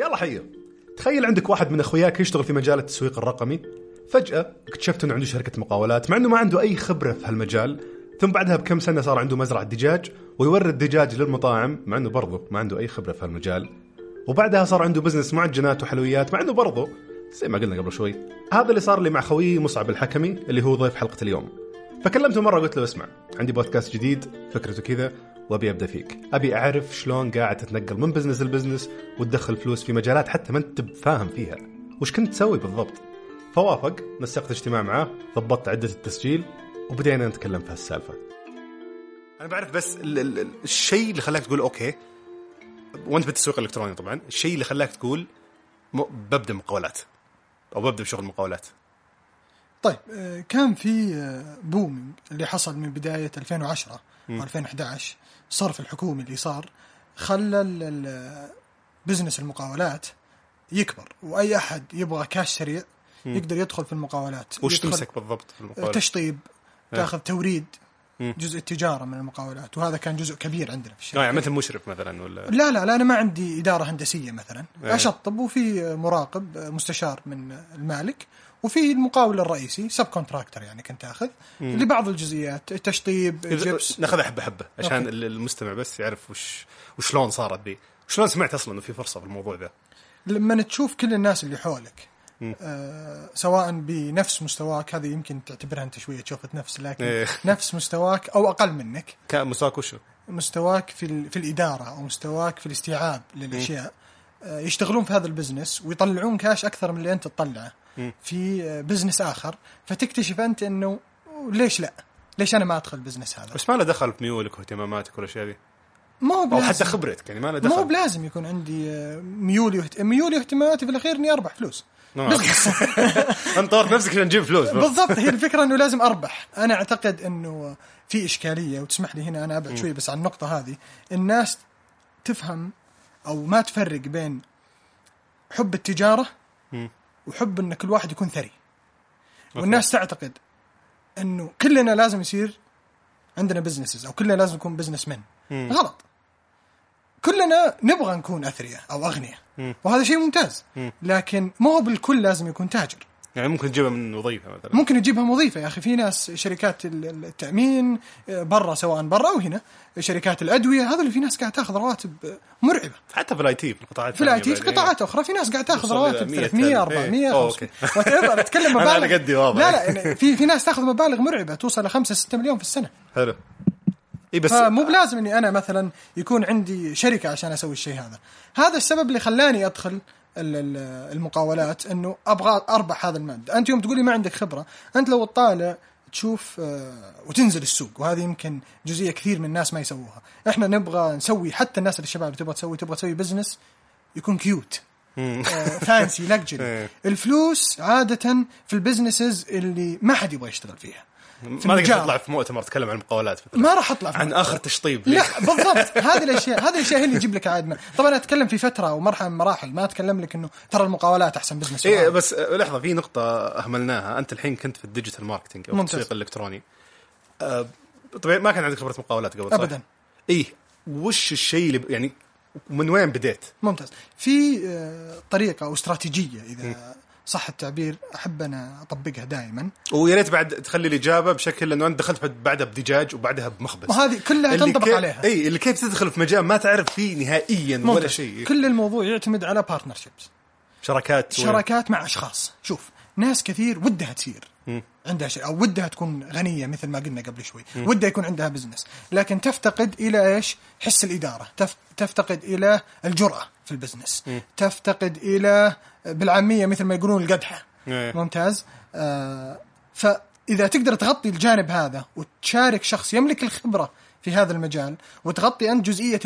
يلا حيو. تخيل عندك واحد من أخوياك يشتغل في مجال التسويق الرقمي، فجأة اكتشفت أنه عنده شركة مقاولات مع أنه ما عنده أي خبرة في هالمجال، ثم بعدها بكم سنة صار عنده مزرعة دجاج ويورد دجاج للمطاعم مع أنه برضه ما عنده أي خبرة في هالمجال، وبعدها صار عنده بزنس معجنات وحلويات مع أنه برضه زي ما قلنا قبل شوي. هذا اللي صار لي مع خويي مصعب الحكمي اللي هو ضيف حلقة اليوم. فكلمته مرة قلت له اسمع، عندي بودكاست جديد فكرته كذا وأبي أبدأ فيك، أبي أعرف شلون قاعد تتنقل من بزنس لبزنس وتدخل فلوس في مجالات حتى ما أنت بفاهم فيها، وش كنت تسوي بالضبط؟ فوافق، نسقت اجتماع معاه، ضبطت عدة التسجيل وبدأنا نتكلم في هالسالفة. أنا بعرف بس الشيء اللي خلاك تقول أوكي وأنت بالتسويق الإلكتروني، طبعا الشيء اللي خلاك تقول ببدأ مقاولات أو ببدأ بشغل مقاولات. طيب كان في بومينج اللي حصل من بداية 2010 و2011، الصرف الحكومي اللي صار خلى بزنس المقاولات يكبر، وأي أحد يبغى كاش سريع يقدر يدخل في المقاولات. وش تمسك بالضبط في المقاولات؟ تشطيب، تأخذ توريد، جزء التجارة من المقاولات، وهذا كان جزء كبير عندنا في الشركة. يعني مثل مشرف مثلا ولا؟ لا لا لا، أنا ما عندي إدارة هندسية مثلا، أشطب وفي مراقب مستشار من المالك، وفي المقاول الرئيسي سب كونتراكتر، يعني كنت أخذ لبعض الجزئيات التشطيب جبس. ناخذها حبة حبة عشان أوكي. المستمع بس يعرف وشلون صارت دي، وشلون سمعت أصلا إنه في فرصة في الموضوع ده. لما تشوف كل الناس اللي حولك سواء بنفس مستواك، هذه يمكن تعتبرها أنت شوية شوفة نفس، لكن نفس مستواك أو أقل منك. مستواك وشو؟ مستواك في الإدارة أو مستواك في الاستيعاب للأشياء، يشتغلون في هذا البزنس ويطلعون كاش أكثر من اللي أنت تطلعه في بزنس آخر، فتكتشف أنت أنه ليش لا، ليش أنا ما أدخل البزنس هذا؟ بس ما له دخل ميولك واهتماماتك ولا شيء، أو حتى خبرتك، يعني ما له دخل. مو بلازم يكون عندي ميولي واهتماماتي، في الأخير إني أربح فلوس. أنت طورت نفسك عشان نجيب فلوس بالضبط. هي الفكرة أنه لازم أربح. أنا أعتقد أنه في إشكالية، وتسمح لي هنا أنا أبعد شوي بس عن النقطة هذه، الناس تفهم أو ما تفرق بين حب التجارة وحب أن كل واحد يكون ثري. والناس تعتقد أنه كلنا لازم يصير عندنا بزنسز أو كلنا لازم نكون بزنس من. غلط. كلنا نبغى نكون أثرياء أو أغنياء، وهذا شيء ممتاز، لكن مو هو بالكل لازم يكون تاجر. يعني ممكن تجيبها من وظيفة مثلا، ممكن تجيبها من وظيفة. يا أخي في ناس شركات التأمين برا، سواء برا أو هنا، شركات الأدوية، هذا اللي في ناس قاعد تأخذ رواتب مرعبة. حتى في الIT، في قطاعات، في قطاعات أخرى في ناس قاعد تأخذ رواتب 300 400 وتقدر تتكلم مبالغ. لا لا يعني في ناس تأخذ مبالغ مرعبة توصل ل 5 6 مليون في السنة. حلو. فمو بلازم أني أنا مثلا يكون عندي شركة عشان أسوي الشيء هذا. هذا السبب اللي خلاني أدخل المقاولات، أنه أبغى أربح هذا المادة. أنت يوم تقولي ما عندك خبرة، أنت لو تطالع تشوف وتنزل السوق، وهذه يمكن جزئية كثير من الناس ما يسووها. إحنا نبغى نسوي، حتى الناس الشباب اللي تبغى تسوي بزنس يكون كيوت فانسي لكجري. الفلوس عادة في البزنسز اللي ما حد يبغى يشتغل فيها، ما راح اطلع في مؤتمر اتكلم عن المقاولات، ما راح اطلع عن اخر تشطيب. لا بالضبط. هذه الاشياء اللي يجيب لك عائد. طبعا اتكلم في فتره ومرحله من المراحل، ما اتكلم لك انه ترى المقاولات احسن بزنس. ايه بس لحظه، في نقطه اهملناها. انت الحين كنت في الديجيتال ماركتنج او التسويق الالكتروني، طبعا ما كان عندك خبره مقاولات قبل صح؟ ابدا. ايه وش الشيء اللي يعني من وين بديت؟ ممتاز. في طريقه او استراتيجيه اذا صح التعبير، أحب أنا أطبقها دائما، وياريت بعد تخلي الإجابة بشكل أنه أنت دخلت بعدها بدجاج وبعدها بمخبز، وهذه كلها تنطبق عليها. أي اللي كيف تدخل في مجال ما تعرف فيه نهائيا ولا شيء. كل الموضوع يعتمد على بارتنرشيبس، شراكات مع أشخاص. شوف ناس كثير ودها تصير عندها شيء، أو ودها تكون غنية مثل ما قلنا قبل شوي، ودها يكون عندها بزنس، لكن تفتقد إلى إيش؟ حس الإدارة، تفتقد إلى الجرأة في البزنس، تفتقد إلى بالعامية مثل ما يقولون القدحة. ممتاز. فإذا تقدر تغطي الجانب هذا وتشارك شخص يملك الخبرة في هذا المجال، وتغطي أنت جزئية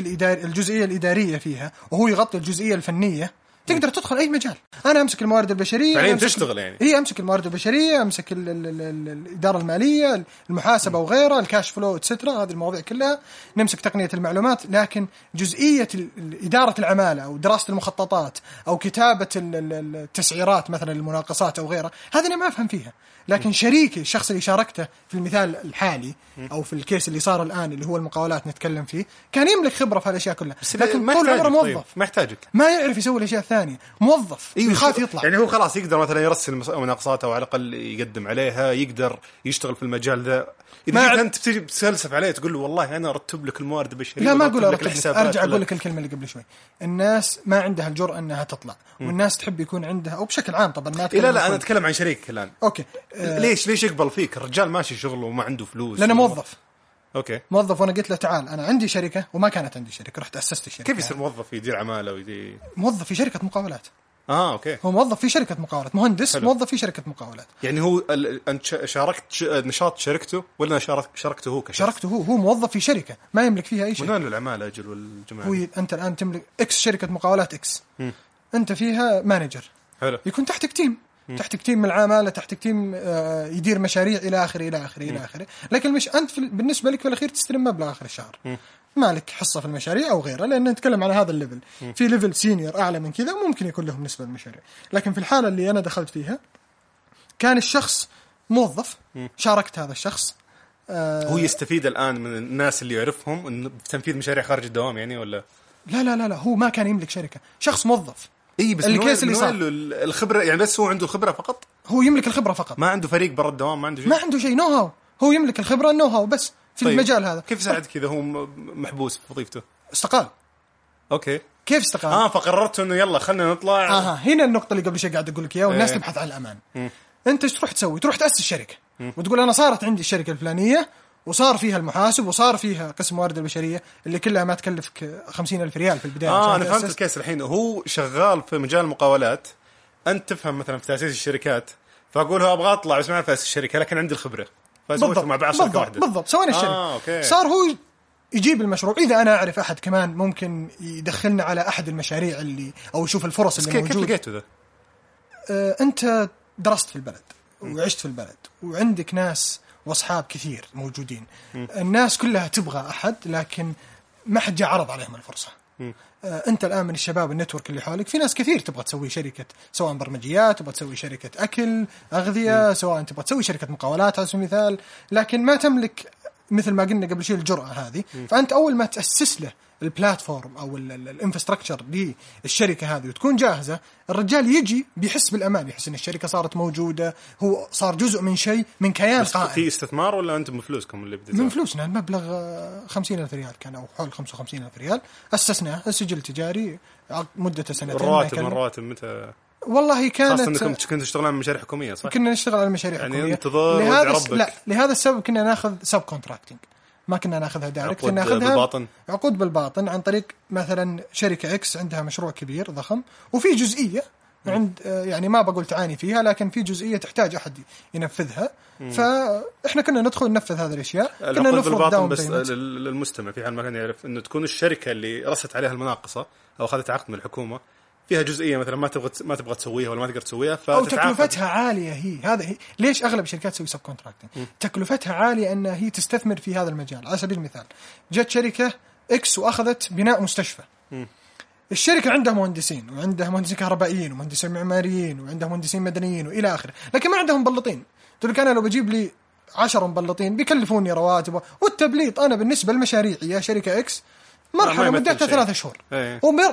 الجزئية الإدارية فيها، وهو يغطي الجزئية الفنية، تقدر تدخل أي مجال. أنا أمسك الموارد البشرية، يعني تشتغل يعني هي أمسك الموارد البشرية، أمسك الإدارة المالية، المحاسبة وغيرها، الكاش فلو اتسترا، هذه المواضيع كلها. نمسك تقنية المعلومات، لكن جزئية إدارة العمالة أو دراسة المخططات أو كتابة التسعيرات مثلا المناقصات أو غيرها، هذه أنا ما أفهم فيها، لكن شريكي، الشخص اللي شاركته في المثال الحالي أو في الكيس اللي صار الآن اللي هو المقاولات نتكلم فيه، كان يملك خبرة في هالأشياء كلها، لكن طول عمره موظف، ما يحتاجك، ما يعرف يسوي الأشياء الثانية موظف يخاف يطلع. يعني هو خلاص يقدر مثلا يرسل مناقصاته وعلى الأقل يقدم عليها، يقدر يشتغل في المجال ذا. إذا أنت بتجي بتسلسف عليه تقول له والله أنا أرتب لك الموارد البشرية، لا ما أقول أرتب لك، أرجع أقول لك الكلمة اللي قبل شوي، الناس ما عندها الجرأة أنها تطلع، والناس تحب يكون عندها، أو بشكل عام طبعا ما لا أنا أتكلم عن شريك الآن. أوكي ليش يقبل فيك الرجال ماشي شغله وما عنده فلوس؟ لأنه موظف. أوكي موظف، وأنا قلت له تعال أنا عندي شركة، وما كانت عندي شركة، رحت أسست الشركة. كيف يصير موظف يدير عمالة ويدير؟ موظف في شركة مقاولات. أوكي هو موظف في شركة مقاولات، مهندس حلو. موظف في شركة مقاولات. يعني هو أنت شاركت نشاط شركته ولا شاركته هو كشخص؟ شاركته هو موظف في شركة ما يملك فيها أي شيء. منال العمالة أجل والجماعة. أنت الآن تملك إكس، شركة مقاولات إكس، أنت فيها مانجر حلو، يكون تحتك تيم، تحتك تيم من العمالة، تحتك تيم يدير مشاريع إلى آخره إلى آخره إلى آخره، لكن مش أنت بالنسبة لك في الأخير تستلم مبلغ آخر الشهر، مالك حصة في المشاريع أو غيرها، لأن نتكلم عن هذا الليفل. في ليفل سينيور أعلى من كذا ممكن يكون لهم نسبة المشاريع، لكن في الحالة اللي أنا دخلت فيها كان الشخص موظف، شاركت هذا الشخص. هو يستفيد الآن من الناس اللي يعرفهم بتنفيذ مشاريع خارج الدوام يعني ولا؟ لا لا لا لا، هو ما كان يملك شركة، شخص موظف. اي بس الكيس اللي صار الخبره، يعني بس هو عنده الخبره فقط، هو يملك الخبره فقط، ما عنده فريق برا الدوام، ما عنده شيء، ما عنده شيء، نو هاو، هو يملك الخبره النو هاو بس في طيب. المجال هذا كيف ساعد كذا؟ هو محبوس في وظيفته، استقال. اوكي كيف استقال؟ فقررت انه يلا خلنا نطلع. هنا النقطه اللي قبل شوي قاعد اقول لك اياها، والناس تبحث عن الامان. انت ايش تروح تسوي؟ تروح تاسس شركه وتقول انا صارت عندي الشركه الفلانيه، وصار فيها المحاسب، وصار فيها قسم موارد البشرية، اللي كلها ما تكلفك 50,000 ريال في البداية. أنا فهمت الكيس الحين. هو شغال في مجال المقاولات، أنت تفهم مثلا في تأسيس الشركات، فأقول له أبغى أطلع بس ما في تأسيس الشركة، لكن عندي الخبرة، فأسويته مع بعض شركة واحدة. بالضبط سوينا الشركة. أوكي. صار هو يجيب المشروع، إذا أنا أعرف أحد كمان ممكن يدخلنا على أحد المشاريع اللي، أو يشوف الفرص اللي موجودة. كيف لقيته ذا؟ أنت درست في البلد وعشت في البلد، وعندك ناس واصحاب كثير موجودين. الناس كلها تبغى أحد، لكن ما حد جاء عرض عليهم الفرصة. أنت الآن من الشباب النتورك اللي حولك في ناس كثير تبغى تسوي شركة، سواء برمجيات، تبغى تسوي شركة أكل أغذية، سواء تبغى تسوي شركة مقاولات على سبيل المثال، لكن ما تملك مثل ما قلنا قبل شيء الجرأة هذه. فأنت أول ما تأسس له البلاتفورم أو الانفراستراكشر للشركة هذه وتكون جاهزة، الرجال يجي بيحس بالأمان، يحس إن الشركة صارت موجودة، هو صار جزء من شيء، من كيان قائم. في استثمار ولا أنتم بفلوسكم اللي بديتوا؟ من فلوسنا، المبلغ 50,000 ريال كان، أو حول 55,000 ريال، أسسناه السجل التجاري مدة 2 سنتين. الرواتب متى؟ والله كانت، خاصة أنكم كنتوا تشتغلون على مشاريع حكومية صح؟ كنا نشتغل على مشاريع حكومية. لهذا السبب كنا ناخذ سب كونتراكتينج، ما كنا ناخذها دايركت، كنا ناخذها عقود بالباطن، عن طريق مثلا شركة إكس عندها مشروع كبير ضخم، وفي جزئية عند يعني ما بقول تعاني فيها، لكن في جزئية تحتاج أحد ينفذها، فإحنا كنا ندخل ننفذ هذه الأشياء، كنا نفرض داون بس بيمت. للمستمع في حال ما كان يعرف، إنه تكون الشركة اللي رصت عليها المناقصة أو أخذت عقد من الحكومة فيها جزئية مثلا ما تبغى تسويها ولا ما تقدر تسويها، أو تكلفتها عالية. هي هذا هي. ليش أغلب الشركات تسوي سب كونتراكتنج؟ تكلفتها عالية أنها هي تستثمر في هذا المجال. على سبيل المثال جت شركة إكس وأخذت بناء مستشفى، الشركة عندها مهندسين، وعندها مهندسين كهربائيين، ومهندسين معماريين، وعندها مهندسين مدنيين وإلى آخره، لكن ما عندهم مبلطين. تقول أنا لو بجيب لي 10 مبلطين بيكلفوني رواتب، والتبليط أنا بالنسبة للمشاريع يا شركة إكس مرحلة مدتها 3 شهور،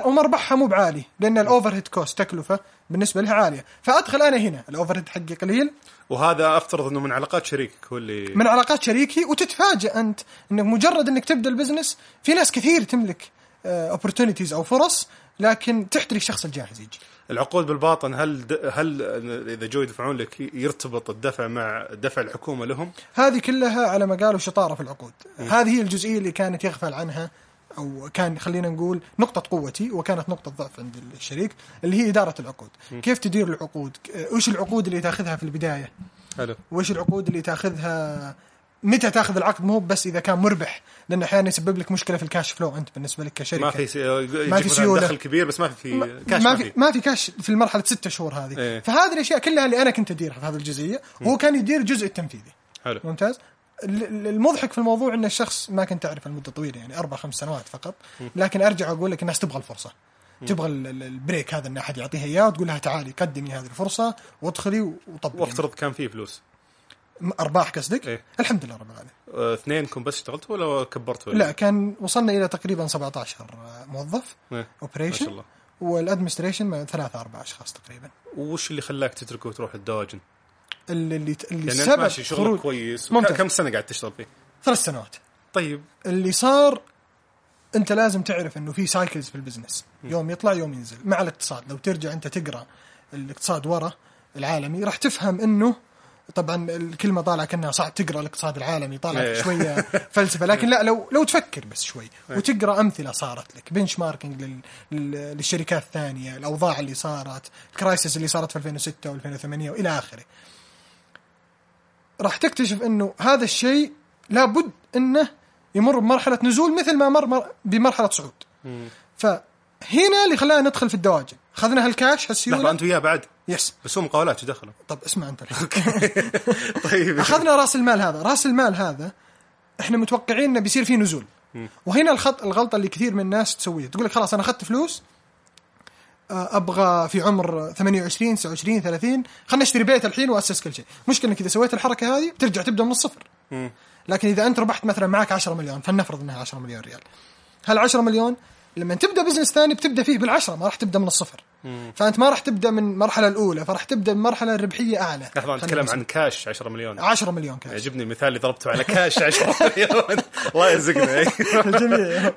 ومربحها مو بعالي، لأن الأوفرهيد كوست تكلفة بالنسبة لها عالية، فأدخل أنا هنا الأوفرهيد حقي قليل. وهذا أفترض أنه من علاقات شريكك، هو اللي من علاقات شريكي. وتتفاجأ أنت أنك مجرد أنك تبدأ البزنس، في ناس كثير تملك opportunities أو فرص، لكن تحتري الشخص الجاهز يجي. العقود بالباطن، هل إذا جو يدفعون لك يرتبط الدفع مع دفع الحكومة لهم؟ هذه كلها على ما قالوا شطارة في العقود. هذه هي الجزئية اللي كانت يغفل عنها، أو كان خلينا نقول نقطة قوتي وكانت نقطة ضعف عند الشريك، اللي هي إدارة العقود. كيف تدير العقود؟ وش العقود اللي تأخذها في البداية؟ وش العقود اللي تأخذها؟ متى تأخذ العقد؟ مو بس إذا كان مربح، لأن أحيانا يسبب لك مشكلة في الكاش فلو. أنت بالنسبة لك كشركة ما في سيولة، دخل كبير بس ما في كاش في المرحلة 6 شهور هذه. فهذه الأشياء كلها اللي أنا كنت أديرها في هذه الجزئية، وهو كان يدير جزء التنفيذي. ممتاز. المضحك في الموضوع أن الشخص ما كنت أعرف المدة طويلة، يعني 4-5 سنوات فقط، لكن أرجع أقول لك الناس تبغى الفرصة، تبغى البريك هذا أن أحد يعطيها إياه، وتقول لها تعالي قدمي هذه الفرصة وادخلي وطبقي. وافترض كان فيه فلوس، أرباح قصدك؟ الحمد لله رب العالمين. 2 بس اشتغلتوا ولا كبرتوا؟ لا، كان وصلنا إلى تقريبا 17 موظف أوبريشن، والادمنستريشن 3-4 اشخاص تقريبا. وش اللي خلاك تتركه وتروح للدواجن؟ اللي سبب ماشي شغل كويس. كم سنه قاعد تشتغل فيه؟ 3 سنوات. طيب اللي صار انت لازم تعرف انه في سايكلز في البزنس، يوم يطلع يوم ينزل. مع الاقتصاد لو ترجع انت تقرا الاقتصاد ورا العالمي راح تفهم انه طبعا الكلمه طالعه كأنها صعب، تقرا الاقتصاد العالمي طالعه شويه فلسفه، لكن لا لو تفكر بس شوي وتقرا امثله صارت لك، بنش ماركينج للشركات الثانيه، الاوضاع اللي صارت، الكرايسيس اللي صارت في 2006 و2008 والى اخره، راح تكتشف انه هذا الشيء لابد انه يمر بمرحله نزول مثل ما مر بمرحله صعود. فهنا اللي خلانا ندخل في الدواجن، اخذنا هالكاش هالسيوله. لا انت وياه بعد يس، بس هو مقاولات دخله. طب اسمع انت طيب اخذنا راس المال هذا احنا متوقعين انه بيصير فيه نزول. وهنا الغلطه اللي كثير من الناس تسويها، تقول لك خلاص انا اخذت فلوس، ابغى في عمر 28 29 30 خلنا اشتري بيت الحين واسس كل شيء. مشكله انك اذا سويت الحركه هذه بترجع تبدا من الصفر. لكن اذا انت ربحت مثلا معك 10 مليون، فلنفرض انها 10 مليون ريال، هل 10 مليون لما تبدا بزنس ثاني بتبدا فيه بالعشرة، ما راح تبدا من الصفر. فانت ما راح تبدا من المرحله الاولى، فراح تبدا من مرحله ربحيه اعلى. لحظه نتكلم عن كاش 10 مليون كاش. عجبني المثال اللي ضربته على كاش 10 مليون، الله يرزقنا الجميع.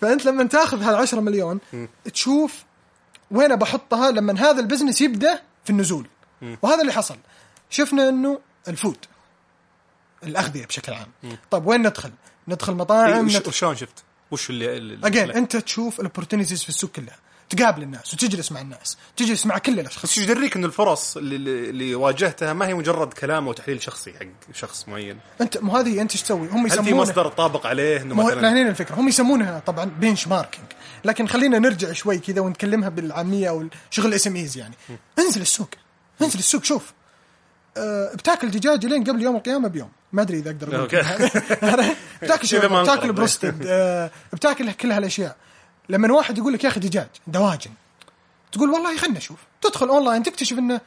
فانت لما تاخذ هال10 مليون تشوف وين بحطها لما هذا البزنس يبدا في النزول. وهذا اللي حصل، شفنا انه الفود الاغذيه بشكل عام. طب وين ندخل مطاعم، وشلون شفت وش اللي أجين انت تشوف الاوبورتونيتيز في السوق كلها، تقابل الناس وتجلس مع الناس، تجلس مع كل الاشخاص. ايش يدريك ان الفرص اللي واجهتها ما هي مجرد كلام وتحليل شخصي حق شخص معين؟ انت مو هذه انت ايش تسوي؟ هم يسمونها، هل في مصدر طابق عليه انه مثلا هنا الفكره، هم يسمونها طبعا بنش ماركينج. لكن خلينا نرجع شوي كذا ونتكلمها بالعاميه او شغل الاس ام ايز. يعني انزل السوق شوف، بتاكل دجاج لين قبل يوم القيامه بيوم، ما ادري اذا اقدر اقول بتاكل شيء، بتاكل بروستد، بتاكل كل هالاشياء. لما واحد يقول لك يا اخي دجاج دواجن، تقول والله خلنا نشوف، تدخل اونلاين تكتشف انه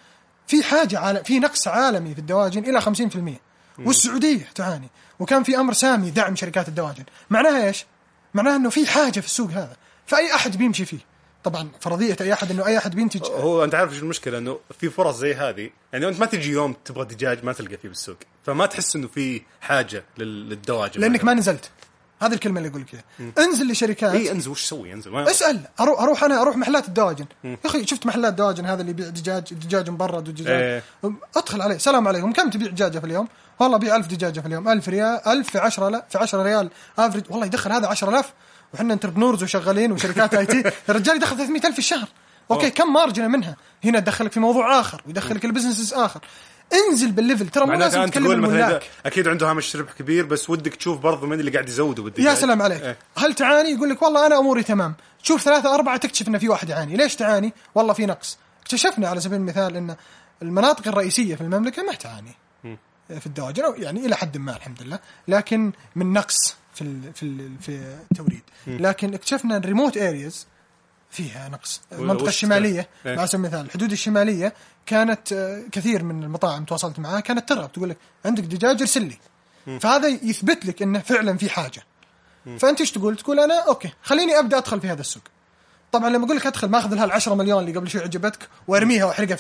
في حاجه، في نقص عالمي في الدواجن الى 50%، والسعوديه تعاني، وكان في امر سامي دعم شركات الدواجن. معناها ايش؟ معناها انه في حاجه في السوق هذا، فاي احد بيمشي فيه. طبعا فرضيه اي احد انه اي احد بينتج، هو انت عارف ايش المشكله، انه في فرص زي هذه. يعني انت ما تجي يوم تبغى دجاج ما تلقى فيه بالسوق، فما تحس انه في حاجه للدواجن لانك ما نزلت. هذه الكلمه اللي اقول كذا، انزل لشركات. اي انزل، وش اسوي؟ انزل اسال، اروح محلات الدواجن. يا اخي شفت محلات دواجن هذا اللي يبيع دجاج مبرد ودجاج، ادخل عليه السلام عليكم، كم تبيع دجاجه في اليوم؟ والله بيع 1000 دجاجه في اليوم، 1000 ريال، 1000 في 10، لا في 10 ريال افريج. والله يدخل هذا 10000، وحنا انتربرنورز وشغالين وشركات اي تي، الرجال يدخل 300,000 في الشهر. اوكي كم مارجنه منها؟ هنا تدخلك في موضوع اخر، ويدخلك البزنسز اخر. انزل بالليفل، ترى مو لازم تتكلم. اكيد عنده هامش ربح كبير، بس ودك تشوف برضه من اللي قاعد يزوده بالدجاج. يا سلام عليك. هل تعاني؟ يقول لك والله انا اموري تمام، تشوف 3-4 تكتشف ان في واحد يعاني. ليش تعاني؟ والله في نقص. اكتشفنا على سبيل المثال ان المناطق الرئيسيه في المملكه ما تعاني في الدواجن، يعني الى حد ما الحمد لله، لكن من نقص في التوريد. لكن اكتشفنا ان الريموت ارياز فيها نقص. المنطقه الشماليه على سبيل المثال، الحدود الشماليه، كانت كثير من المطاعم تواصلت معها كانت ترغب، تقول لك عندك دجاج ارسل لي. فهذا يثبت لك انه فعلا في حاجه. فانت ايش تقول انا اوكي خليني ابدا ادخل في هذا السوق. طبعا لما اقول لك ادخل، ما اخذ لها ال10 مليون اللي قبل شوي عجبتك وارميها واحرقها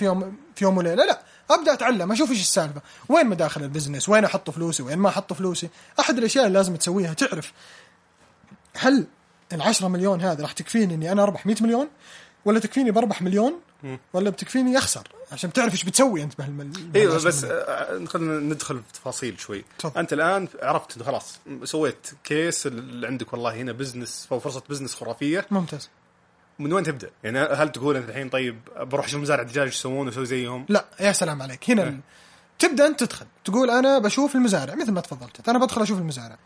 في يوم وليله، لا، ابدا اتعلم، اشوف ايش السالفه، وين مداخل البزنس، وين احط فلوسي، وين ما احط فلوسي. احد الاشياء اللي لازم تسويها تعرف هل ال10 مليون هذا راح تكفيني اني انا اربح 100 مليون، ولا تكفيني بربح مليون، ولا بتكفيني اخسر، عشان تعرف ايش بتسوي انت ايوه. بس خلينا ندخل في تفاصيل شوي. طب انت الان عرفت انه خلاص سويت كيس اللي عندك، والله هنا بزنس او فرصه بزنس خرافيه، ممتاز. من وين تبدأ؟ يعني هل تقول أنت الحين طيب بروح شوف مزارع الدجاج يسوون وسوي زيهم؟ لا، يا سلام عليك. هنا تبدأ أنت تدخل، تقول أنا بشوف المزارع، مثل ما تفضلت، أنا بدخل أشوف المزارع.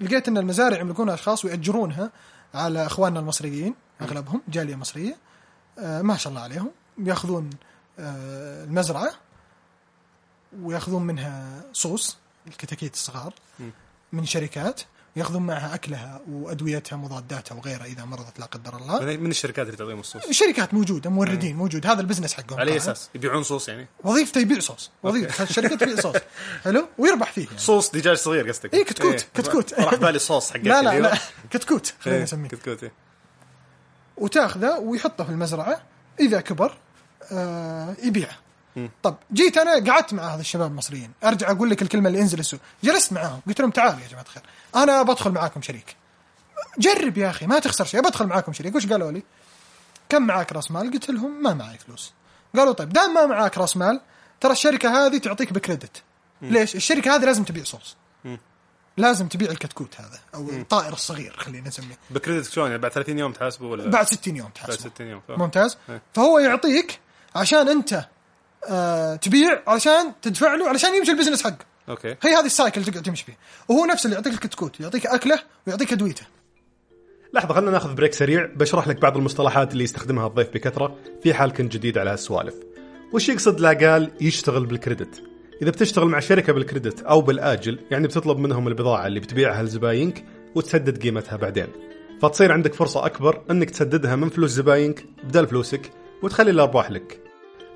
لقيت أن المزارع يملكونها أشخاص ويأجرونها على إخواننا المصريين، أغلبهم جالية مصرية، ما شاء الله عليهم، يأخذون المزرعة ويأخذون منها صوص الكتاكيت الصغار من شركات، ياخذون معها اكلها وادويتها مضاداتها وغيرها اذا مرضت لا قدر الله. من الشركات اللي تعطيهم الصوص، الشركات موجوده، موردين موجود، هذا البزنس حقهم على اساس يبيعون صوص. يعني وظيفته يبيع صوص، وظيفه الشركه تبيع صوص. حلو، ويربح فيه يعني. صوص دجاج صغير قصدك؟ اي كتكوت. راح بالي صوص حق لا كتكوت، خلينا نسميه كتكوت. وتاخذه ويحطه في المزرعة، إذا كبر يبيعه. طب جيت أنا قعدت مع هذا الشباب المصريين، أرجع أقول لك الكلمة اللي انزل السوق، جلست معاهم قلت لهم تعالوا يا جماعة الخير أنا بدخل معاكم شريك، جرب يا أخي ما تخسر شيء، بدخل معاكم شريك. وش قالوا لي؟ كم معاك راس مال؟ قلت لهم ما معي فلوس. قالوا طيب دام ما معاك راس مال ترى الشركة هذه تعطيك بكريدت. ليش؟ الشركة هذه لازم تبيع صوص، لازم تبيع الكتكوت هذا أو الطائر الصغير خلينا نسميه. بكريدت شلون؟ بعد 30 يوم تحاسبه ولا بعد 60 يوم تحاسبه؟ بعد 60 يوم. ممتاز. فهو يعطيك عشان أنت تبيع، علشان تدفع له، علشان يمشي البزنس حق. أوكي. هي هذه السايكل تقعد تمشي فيه، وهو نفسه اللي يعطيك الكتكوت، يعطيك أكله ويعطيك أدويته. لحظة خلنا ناخذ بريك سريع، بشرح لك بعض المصطلحات اللي يستخدمها الضيف بكثرة في حال كنت جديد على هالسوالف. وش يقصد لا قال يشتغل بالكريدت؟ إذا بتشتغل مع شركة بالكريدت أو بالآجل يعني بتطلب منهم البضاعة اللي بتبيعها لزباينك وتسدد قيمتها بعدين، فتصير عندك فرصة أكبر أنك تسددها من فلوس زباينك بدل فلوسك وتخلي الأرباح لك.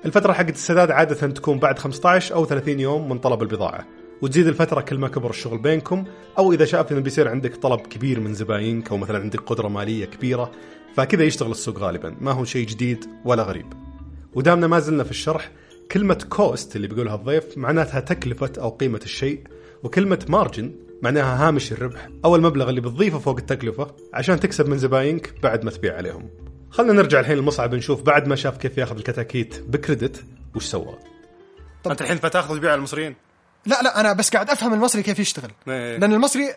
الفترة حقت السداد عادة تكون بعد 15 أو 30 يوم من طلب البضاعة، وتزيد الفترة كل ما كبر الشغل بينكم، أو إذا شاف إنه بيصير عندك طلب كبير من زباينك أو مثلا عندك قدرة مالية كبيرة، فكذا يشتغل السوق غالبا، ما هو شيء جديد ولا غريب. ودامنا ما زلنا في الشرح، كلمة كوست اللي بيقولها الضيف معناتها تكلفة أو قيمة الشيء، وكلمة مارجن معناها هامش الربح أو المبلغ اللي بتضيفه فوق التكلفة عشان تكسب من زباينك بعد ما تبيع عليهم. خلنا نرجع الحين لمصعب نشوف بعد ما شاف كيف ياخذ الكتاكيت بكريدت وش سوى. طب أنت الحين فتاخذ تبيع على المصريين؟ لا أنا بس قاعد أفهم المصري كيف يشتغل، لأن المصري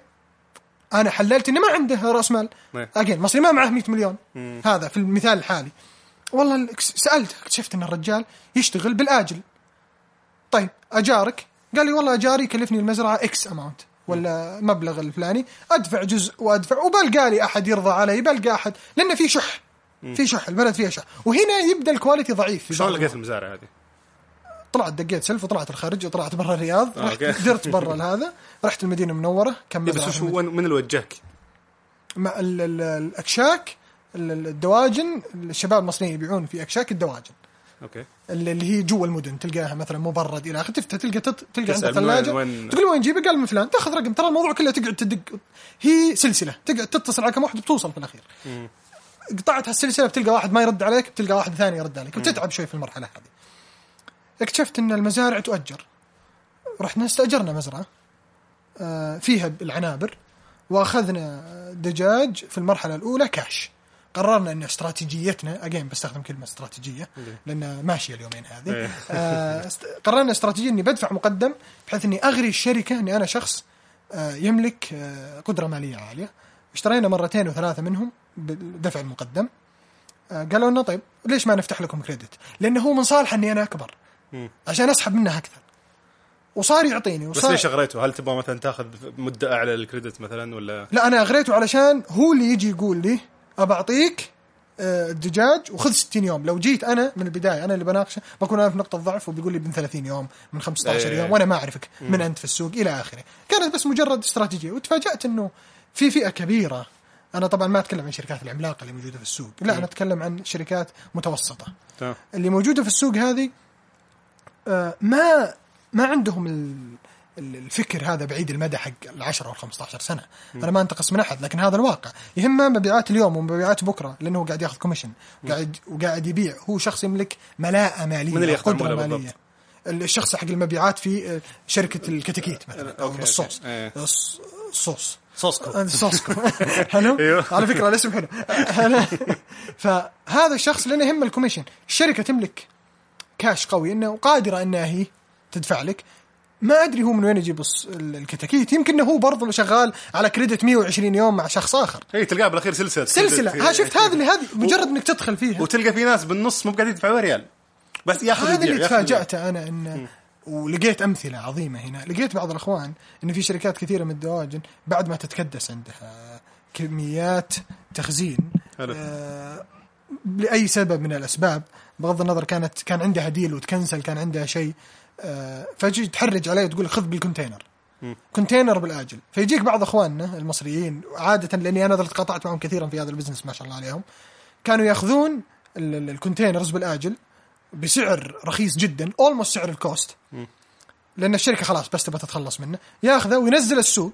أنا حللت إنه ما عنده رأس مال، أجين مصري ما معه 100 مليون هذا في المثال الحالي. والله سألت اكتشفت أن الرجال يشتغل بالآجل. طيب أجارك؟ قال لي والله أجاري كلفني المزرعة إكس أماونت ولا مبلغ الفلاني، أدفع جزء وأدفع وبلقى لي أحد يرضى علي، بلقى أحد، لأن في شح، في شح، البلد فيها شح، وهنا يبدأ الكواليتي ضعيف. شلون لقيت المزارعة هذه؟ طلعت دقيت سلف وطلعت الخارج وطلعت برا الرياض، درت برا هذا، رحت المدينة المنورة. كم بس من الوجهك مع الأكشاك الدواجن، الشباب المصريين يبيعون في أكشاك الدواجن. أوكي. اللي هي جوا المدن تلقاها مثلا مبرد إلى آخره، تفتح تلقى عند الثلاجة تقول وين جيبه، قال من فلان، تأخذ رقم. ترى الموضوع كله تقعد تدق، هي سلسلة تقعد تتصل على كم واحد بتوصل في الأخير. قطعت هالسلسلة بتلقى واحد ما يرد عليك، بتلقى واحد ثاني يرد عليك، بتتعب شوي في المرحلة هذه. اكتشفت إن المزارع تؤجر، رحنا استأجرنا مزرعة فيها العنابر، وأخذنا دجاج في المرحلة الأولى كاش. قررنا أن استراتيجيتنا، أجين بستخدم كلمة استراتيجية لأن ماشية اليومين هذه، قررنا استراتيجية أني بدفع مقدم بحيث أني أغري الشركة أني أنا شخص يملك قدرة مالية عالية. اشترينا مرتين وثلاثة منهم بدفع المقدم. قالوا لنا طيب ليش ما نفتح لكم كريدت، لأنه هو من صالح أني أنا أكبر عشان أسحب منها أكثر، وصار يعطيني وصار. بس ليش أغريته؟ هل تبغى مثلا تأخذ مدة أعلى الكريدت مثلا ولا؟ لا أنا أغريته علشان هو اللي يجي يقول لي أبعطيك الدجاج وخذ 60 يوم. لو جيت أنا من البداية أنا اللي بناقشه بكون أنا في نقطة ضعف، وبيقول لي من 30 يوم من 15 يوم وأنا ما أعرفك من أنت في السوق إلى آخره. كانت بس مجرد استراتيجية، وتفاجأت أنه في فئة كبيرة. أنا طبعا ما أتكلم عن شركات العملاقة اللي موجودة في السوق، لا أنا أتكلم عن شركات متوسطة اللي موجودة في السوق، هذه ما عندهم الفكر هذا بعيد المدى حق 10 أو 15 سنة. أنا ما أنتقص من أحد، لكن هذا الواقع يهم مبيعات اليوم ومبيعات بكرة، لأنه قاعد يأخذ كوميشن وقاعد يبيع. هو شخص يملك ملاءة مالية، قدرة مالية. الشخص حق المبيعات في شركة الكتاكيت مثلا أو الصوص، صوصكو حلو على فكرة الاسم حلو. فهذا الشخص لأنه يهم الكوميشن، الشركة تملك كاش قوي إنه وقادرة إنها هي تدفع لك. ما أدري هو من وين يجيب الكتاكيت، يمكن إنه هو برضه شغال على كريدت 120 يوم مع شخص آخر. هي تلقاه بالأخير سلسلة. شفت هذا اللي هذه مجرد إنك تدخل فيها وتلقى في ناس بالنص مو قاعد يدفعوا ريال بس ياخذ. هذا اللي تفاجأت أنا إنه، ولقيت أمثلة عظيمة هنا. لقيت بعض الأخوان إنه في شركات كثيرة من الدواجن بعد ما تتكدس عندها كميات تخزين لأي سبب من الأسباب، بغض النظر كان عندها ديل وتكنسل، كان عندها شيء، فجي تحرج عليه وتقول خذ بالكونتينر، كونتينر بالآجل. فيجيك بعض أخواننا المصريين عادة، لأني أنا قطعت معهم كثيرا في هذا البزنس ما شاء الله عليهم، كانوا يأخذون الكونتينرز بالآجل بسعر رخيص جدا، أولموست سعر الكوست، لأن الشركة خلاص بس تبى تتخلص منه، يأخذه وينزل السوق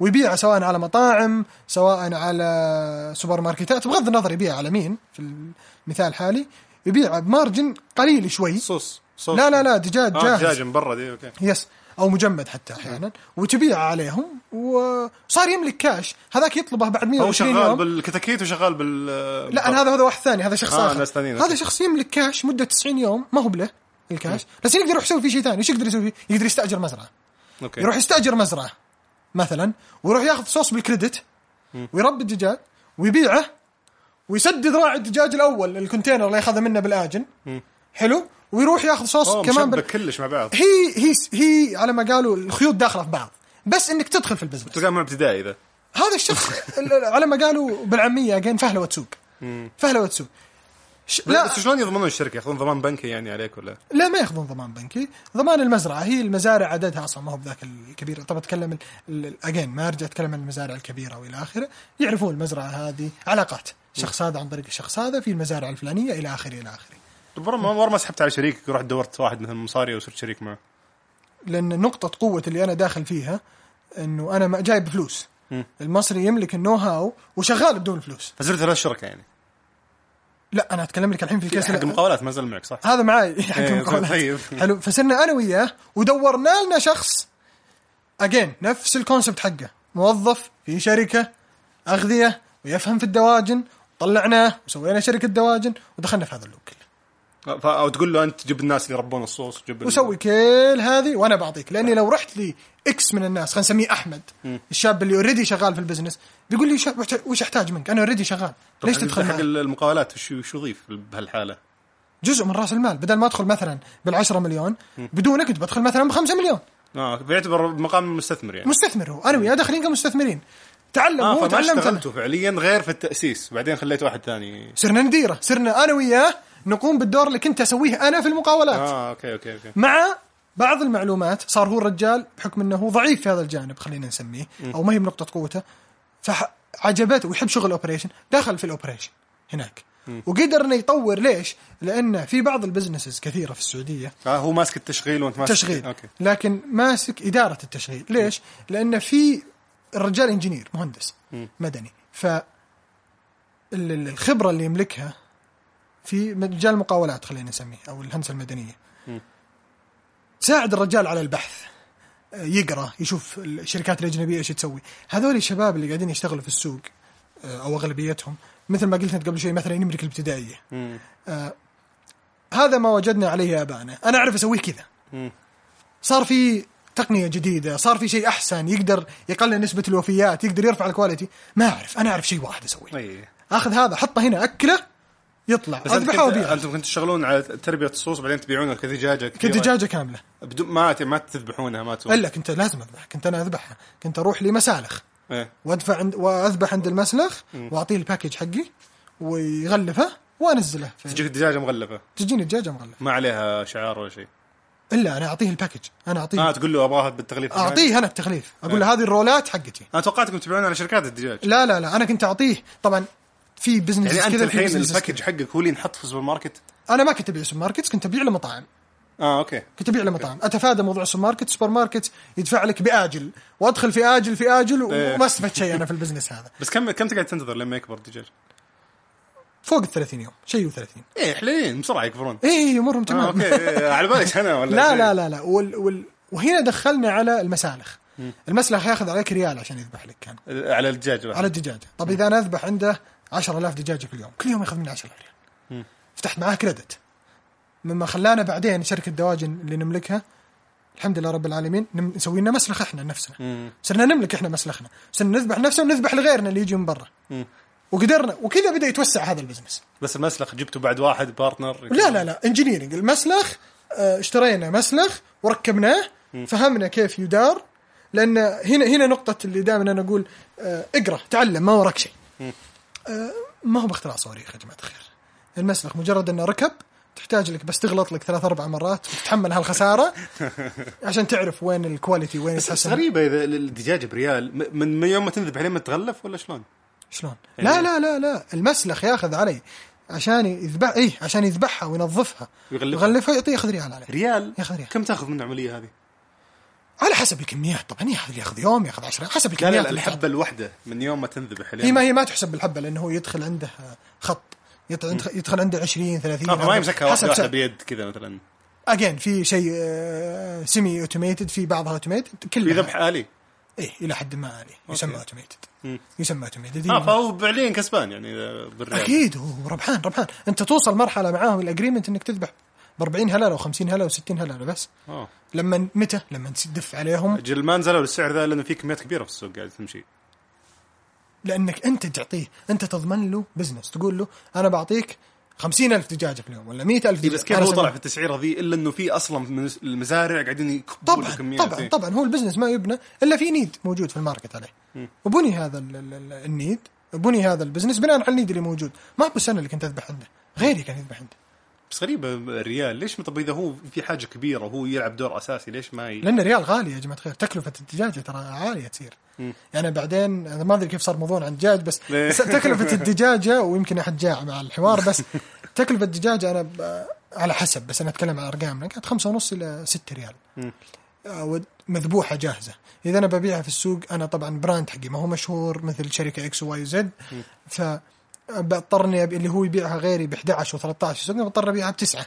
ويبيع سواء على مطاعم سواء على سوبر ماركتات، بغض النظر يبيع على مين في المثال الحالي، يبيع بمارجن قليل شوي. صوص لا لا لا دجاج جاهز، دجاج من برا دي اوكي يس او مجمد حتى احيانا، وتبيع عليهم وصار يملك كاش. هذاك يطلبه بعد 120 يوم، هو شغال بالكتاكيت وشغال بال لا أنا هذا واحد ثاني، هذا شخص آخر. هذا شخص يملك كاش مدة 90 يوم، ما هو بله الكاش بس يقدر يروح يسوي فيه شيء ثاني. ايش يقدر يسوي؟ يقدر يستأجر مزرعة. يروح يستأجر مزرعة مثلا ويروح ياخذ صوص بالكريدت ويربي الدجاج ويبيعه ويسدد راعي الدجاج الاول الكونتينر اللي ياخذه منه بالاجن. حلو. ويروح ياخذ صوص كمان كلش مع بعض. هي على ما قالوا الخيوط داخله في بعض، بس انك تدخل في البزنس تقام ابتدائي. اذا هذا الشخص على ما قالوا بالعاميه جاين فهله وتسوق. لا بس شلون يضمنون الشركه؟ ياخذون ضمان بنكي يعني عليك ولا لا؟ ما ياخذون ضمان بنكي، ضمان المزرعه. هي المزارع عددها اصلا ما هو بذاك الكبير. طب اتكلم اجين ما ارجع اتكلم عن المزارع الكبيره والى اخره. يعرفون المزرعه هذه علاقات، شخص هذا عن طريق الشخص هذا في المزارع الفلانيه الى اخره الى اخره. ما سحبت على شريكك ورحت دورت واحد مثل مصاري وصرت شريك معه، لأن نقطة قوة اللي أنا داخل فيها أنه أنا جاي بفلوس. المصري يملك النو هاو وشغال بدون فلوس. فزرت ثلاث شركة يعني؟ لا أنا أتكلم لك الحين في الكيس حق المقاولات. ما زال معك صح؟ هذا معاي حق المقاولات. حلو. فسرنا أنا وياه ودورنا لنا شخص أجين نفس الكونسبت حقه، موظف في شركة أغذية ويفهم في الدواجن، طلعناه وسوينا شركة دواجن ودخلنا في هذا اللوب كله. أو تقول له أنت جيب الناس اللي يربون الصوص وسوي كل هذه وأنا بعطيك، لأني لو رحت لي إكس من الناس، خلينا نسميه أحمد الشاب اللي أوريدي شغال في البزنس، بيقول لي وش أحتاج منك؟ أنا أوريدي شغال، ليش تدخل حق المقاولات؟ شو يضيف بهالحالة؟ جزء من رأس المال. بدل ما أدخل مثلا بال10 مليون بدونك، أنت بدخل مثلا ب5 مليون. بيعتبر مقام مستثمر يعني. مستثمر هو، أنا وياه داخلين كمستثمرين. تعلموا تعلمته فعليا غير في التأسيس، بعدين خليت واحد ثاني صرنا نديره، صرنا أنا وياه نقوم بالدور اللي كنت أسويه أنا في المقاولات. أوكي. مع بعض المعلومات صار هو الرجال بحكم أنه هو ضعيف في هذا الجانب، خلينا نسميه أو ما هي بنقطة قوته، فعجبته ويحب شغل الأوبريشن، دخل في الأوبريشن هناك وقدر أنه يطور. ليش؟ لأن في بعض البزنسز كثيرة في السعودية هو ماسك التشغيل وأنت ماسك التشغيل. أوكي. لكن ماسك إدارة التشغيل. ليش؟ لأن في الرجال إنجينير مهندس مدني، فالخبرة اللي يملكها في مجال المقاولات خلينا نسميه أو الهندسة المدنية تساعد الرجال على البحث، يقرأ، يشوف الشركات الأجنبية إيش تسوي. هذول الشباب اللي قاعدين يشتغلوا في السوق أو أغلبيتهم مثل ما قلت قبل شوي مثلا يملك الابتدائية، هذا ما وجدنا عليه آبانا، أنا أعرف أسويه كذا. صار في تقنية جديدة، صار في شيء أحسن، يقدر يقلل نسبة الوفيات، يقدر يرفع الكواليتي. ما أعرف، أنا أعرف شيء واحد أسويه، أخذ هذا حطه هنا أكله يطلع. انتم كنتوا تشتغلون على تربيه الصوص بعدين تبيعونها كدجاجه كامله بدون ما تذبحونها؟ ما تقول الا كنت لازم اذبح، كنت انا اذبحها، كنت اروح لمسالخ وادفع واذبح عند المسلخ واعطيه الباكج حقي ويغلفه وانزله. تجيك الدجاجه مغلفه؟ تجيني الدجاجه مغلفه ما عليها شعار ولا شيء، الا انا اعطيه الباكج. انا اعطيه تقول له ابغاها بالتغليف، اعطيه انا التغليف، اقول له هذه الرولات حقتي. انا توقعتكم تبيعونها على شركات الدجاج. لا انا كنت اعطيه طبعا في بزنس يعني. انت الحين الباكج حقك هو اللي ينحط في السوبر ماركت؟ انا ما كنت ابيع سوبر ماركت، كنت ابيع لمطاعم. اوكي. كنت ابيع لمطاعم، اتفادى موضوع السوبر ماركت. سوبر ماركت يدفع لك باجل وادخل في اجل في اجل وما استفدت شيء انا في البزنس هذا. بس كم تقعد تنتظر لما يكبر الدجاج؟ فوق ال30 يوم شيء و30. ايه حلوين بسرعه يكبرون. ايه يمرهم تمام. اوكي. على بالك انا ولا لا لا لا لا وهنا دخلنا على المسالخ. المسلخ ياخذ عليك ريال عشان يذبح لك، كان على الدجاج على الدجاج. طب اذا انا اذبح عنده 10,000 دجاجة في اليوم، كل يوم يأخذ مني 10,000 ريال. فتحت معاه كريدت، مما خلانا بعدين شركة دواجن اللي نملكها الحمد لله رب العالمين نسوي لنا مسلخ إحنا نفسنا. صرنا نملك إحنا مسلخنا، صرنا نذبح نفسنا ونذبح لغيرنا اللي يجي من برا. وقدرنا وكذا بدأ يتوسع هذا البزنس. بس المسلخ جبته بعد واحد بارتنر؟ لا إنجينيرينج المسلخ. اشترينا مسلخ وركبناه، فهمنا كيف يدار. لأن هنا نقطة اللي دائما أنا أقول اقرأ تعلم، ما وراك شيء. ما هو باختراع صواريخ يا جماعة الخير. المسلخ مجرد أنه ركب تحتاج لك بس تغلط لك 3-4 مرات وتتحمل هالخسارة عشان تعرف وين الكواليتي وين الحسن. غريبة إذا الدجاجة بريال من يوم ما تنذبح عليه ما تغلف ولا شلون يعني؟ لا المسلخ ياخذ علي عشان يذبح، عشان يذبحها وينظفها ويغلفها يعطيه، ياخذ ريال عليه. ريال ياخذ ريال. كم تاخذ من العملية هذه؟ على حسب الكميه طبعا، ياخذ يوم ياخذ 10 حسب الكميه. لا الحبه الواحده من يوم ما تنذبح هي ما تحسب بالحبه، لانه يدخل عنده خط، يدخل عنده 20 30 ما يمسكها واحده بيد كذا مثلا. اجين في شيء سيمي اوتوميتد، في بعضها اوتوميتد، كله ذبح آلي. ايه الى حد ما آلي يسمى اوتوميتد، يسمى اوتوميتد. فهو بعلين كسبان يعني بالريال اكيد، هو ربحان. انت توصل مرحله معاهم الاجريمنت انك تذبح ب40 هلله و50 هلله و60 هلله بس. لما متى لما تدف عليهم اجل ما نزلوا السعر ذا، لانه في كميات كبيره في السوق قاعد تمشي، لانك انت تعطيه، انت تضمن له بزنس، تقول له انا بعطيك 50,000 دجاجة في اليوم ولا 100,000 دجاجة. بس كيف هو طلع في التسعيرة ذي إلا إنه في أصلاً من المزارع قاعدين يكبروا الكميات. طبعاً هو البزنس ما يبنى إلا في نيد موجود في الماركت عليه، وبني هذا النيد، بني هذا البزنس بناء على النيد اللي موجود. ما بالسنة اللي كنت أذبح عنده غيري كان يذبح عنده. بس غريبة الريال ليش؟ طب إذا هو في حاجة كبيرة وهو يلعب دور أساسي ليش ما لأن الريال غالي يا جماعة خير، تكلفة الدجاجة ترى عالية تصير. يعني بعدين أنا ما أدري كيف صار موضوع عن الدجاج بس تكلفة الدجاجة، ويمكن أحد جاع مع الحوار، بس تكلفة الدجاجة أنا على حسب، بس أنا أتكلم عن أرقامنا، كانت 5.5 إلى 6 ريال مذبوحة جاهزة. إذا أنا ببيعها في السوق، أنا طبعا براند حقي ما هو مشهور مثل شركة إكس واي زد، فبضطرني اللي هو يبيعها غيري ب11 و13 السوق، بضطر أبيعها ب9،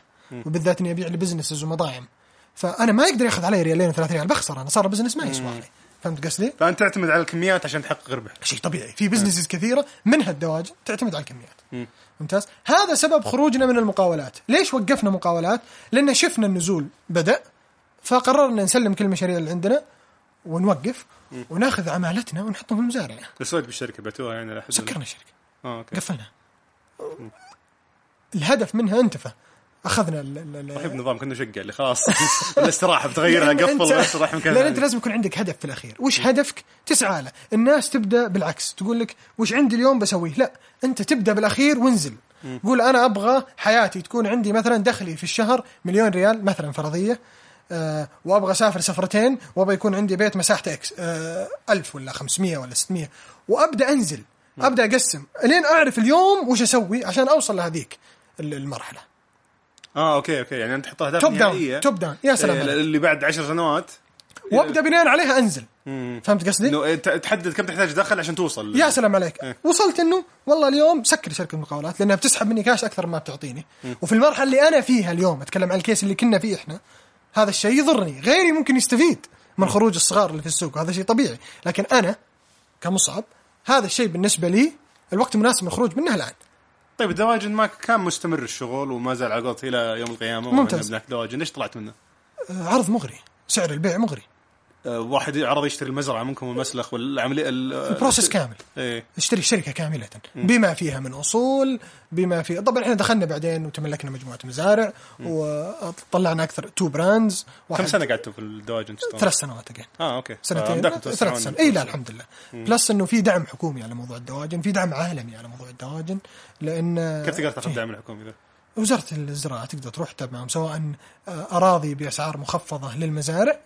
وبالذات إني أبيع لبزنسز ومطاعم، فأنا ما أقدر أخذ عليه ريالين و3 ريال، بخسر أنا، صار بزنس ما يسوى علي. فهمت قصدي؟ فأنت تعتمد على الكميات عشان تحقق ربح، شيء طبيعي في بزنسز كثيرة منها الدواجن تعتمد على الكميات. ممتاز. هذا سبب خروجنا من المقاولات. ليش وقفنا مقاولات؟ لأن شفنا النزول بدأ، فقررنا نسلم كل المشاريع اللي عندنا ونوقف، وناخذ عمالتنا ونحطهم في المزارع. سويت بالشركة بعتوها يعني لحد سكرنا الشركة. أوكي. قفلنا. الهدف منها انتفى، اخذنا صاحب نظام كنا شقه اللي خلاص الاستراحه بتغيرها، قفل الاستراحه مكان. لأن انت لازم يكون عندك هدف في الاخير. وش هدفك؟ تسعى له. الناس تبدا بالعكس، تقول لك وش عندي اليوم بسويه، لا انت تبدا بالاخير وانزل. قول انا ابغى حياتي تكون عندي مثلا دخلي في الشهر 1,000,000 ريال مثلا فرضيه، وابغى اسافر سفرتين، وابغى يكون عندي بيت مساحته اكس 1000 ولا 500 ولا 600، وابدا انزل، ابدا اقسم لين اعرف اليوم وش اسوي عشان اوصل لهذيك المرحله. اوكي يعني انت تحط اهداف نهائيه توب داون، يا سلام، اللي بعد 10 سنوات، وابدا بناء عليها انزل. فهمت قصدي؟ انه تحدد كم تحتاج دخل عشان توصل. يا سلام عليك. وصلت انه والله اليوم سكر شركه المقاولات، لانها بتسحب مني كاش اكثر ما بتعطيني. وفي المرحله اللي انا فيها اليوم اتكلم عن الكيس اللي كنا فيه احنا، هذا الشيء يضرني، غيري ممكن يستفيد من خروج الصغار اللي في السوق، هذا شيء طبيعي، لكن انا كمصعب هذا الشيء بالنسبه لي الوقت مناسب للخروج منه الان. طيب الدواجن ما كان مستمر الشغل وما زال على قولتك الى يوم القيامه. ممتاز. هناك دواجن ليش طلعت منه؟ عرض مغري، سعر البيع مغري. واحد عرض يشتري المزرعه منكم والمسلخ والعمليه البروسيس كامل. اشتري شركه كامله بما فيها من اصول، بما فيه. طبعا احنا دخلنا بعدين وتملكنا مجموعه مزارع، وطلعنا اكثر 2 براندز. كم سنه قعدتوا في الدواجن؟ 3 سنوات. اوكي، سنتين 3 سنوات. لا الحمد لله، بلس انه في دعم حكومي على موضوع الدواجن، في دعم عالمي على موضوع الدواجن. لان كيف تقدر تاخذ دعم الحكومي ذا؟ وزارة الزراعة تقدر تروح تبعهم، سواء أراضي بأسعار مخفضة للمزارع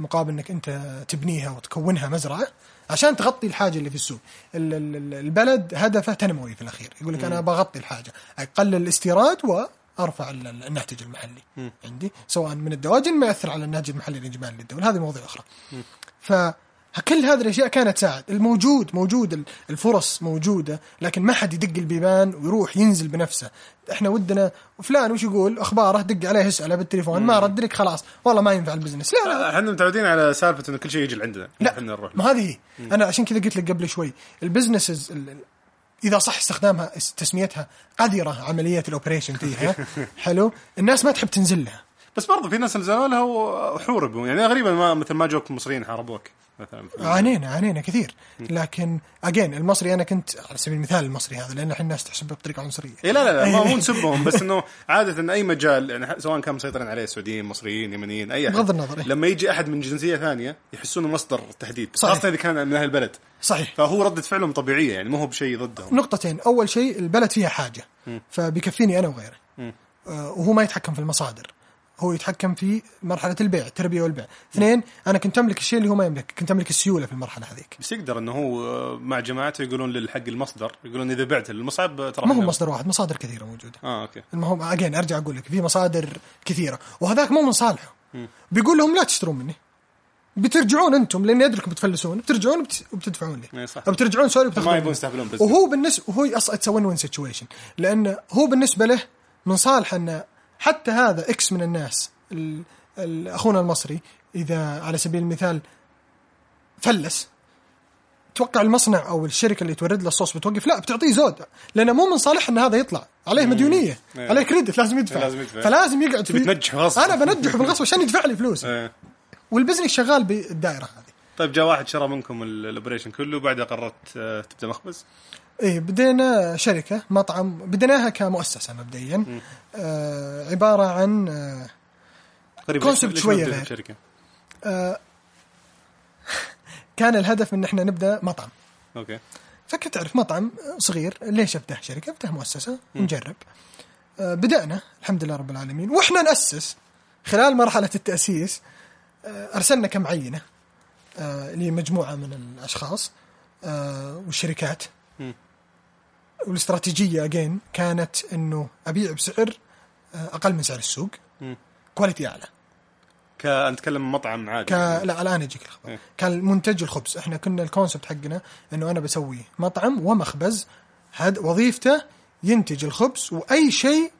مقابل أنك أنت تبنيها وتكونها مزرعة عشان تغطي الحاجة اللي في السوق. البلد هدفه تنموي في الأخير، يقول لك أنا بغطي الحاجة، أقلل الاستيراد وأرفع الناتج المحلي عندي، سواء من الدواجن ما يأثر على الناتج المحلي الإجمالي للدولة. هذه موضوع أخرى. فكل هذه الأشياء كانت تساعد. الموجود موجود، الفرص موجودة، لكن ما حد يدق البيبان ويروح ينزل بنفسه. احنا ودنا فلان وش يقول اخباره، دق عليه اساله بالتليفون، ما رد لك خلاص والله ما ينفع البزنس. لا احنا متعودين على سالفه انه كل شيء يجي عندنا، احنا نروح. ما هذه انا عشان كذا قلت لك قبل شوي، البزنسز اذا صح استخدامها تسميتها قذره، عمليه الاوبريشن فيها حلو، الناس ما تحب تنزل لها. بس برضو في ناس نزلوا لها وحوربوا، يعني غريبا ما مثل ما جوك المصريين حاربوك مثلا. عانينا كثير، لكن اجين المصري، انا كنت على سبيل المثال المصري هذا، لان احنا الناس تحسبه بطريقه عنصريه. لا ما نسبهم، بس انه عاده إن اي مجال يعني سواء كان مسيطرين عليه سعوديين، مصريين، يمنيين، اي أحد، بغض النظر لما يجي احد من جنسيه ثانيه يحسونه مصدر تهديد، خاصه اذا كان من اهل البلد. صحيح. فهو ردة فعلهم طبيعيه، يعني ما هو بشيء ضدهم. نقطتين: اول شيء البلد فيها حاجه، فبيكفيني انا وغيري، وهو ما يتحكم في المصادر، هو يتحكم في مرحلة البيع، التربية والبيع. 2، أنا كنت أملك الشيء اللي هو ما يملك، كنت أملك السيولة في المرحلة هذيك. بس يقدر إنه هو مع جماعته يقولون للحق المصدر، يقولون إذا بعته للمصعب ترى ما هو مصدر واحد، مصادر كثيرة موجودة. أوكي. المهم أجين أرجع أقول لك في مصادر كثيرة، وهذاك مو من صالحه. بيقول لهم لا تشترون مني، بترجعون انتم لان يدركم بتفلسون بترجعون وبتدفعون لي بترجعون سوري ما يبون يستهبلون بس وهو بالنسبه هو يسوون وين سيتويشن لانه هو بالنسبه له من صالح ان حتى هذا اكس من الناس اخونا المصري اذا على سبيل المثال فلس توقع المصنع او الشركه اللي تورد له الصوص بتوقف لا بتعطيه زود لانه مو من صالح ان هذا يطلع عليه مديونيه عليه كريدت لازم يدفع فلازم يقعد في انا بنجحه بالغصب عشان يدفع لي فلوس والبزنس شغال بالدائره هذه. طيب جاء واحد شرى منكم الاوبريشن كله وبعدها قررت تبدا مخبز؟ ايه بدينا شركه مطعم بديناها كمؤسسه مبدئيا عباره عن كونسبت شويه غير كان الهدف ان احنا نبدا مطعم اوكي فكنت اعرف مطعم صغير ليش افتح شركه افتح مؤسسه ونجرب بدانا الحمد لله رب العالمين واحنا ناسس خلال مرحله التاسيس أرسلنا كم عينة لمجموعة من الأشخاص والشركات والاستراتيجية أجين كانت أنه أبيع بسعر أقل من سعر السوق كواليتي أعلى كأنتكلم مطعم عادي لا الآن يجيك الخبر كان منتج الخبز إحنا كنا الكونسبت حقنا أنه أنا بسوي مطعم ومخبز هذا وظيفته ينتج الخبز وأي شيء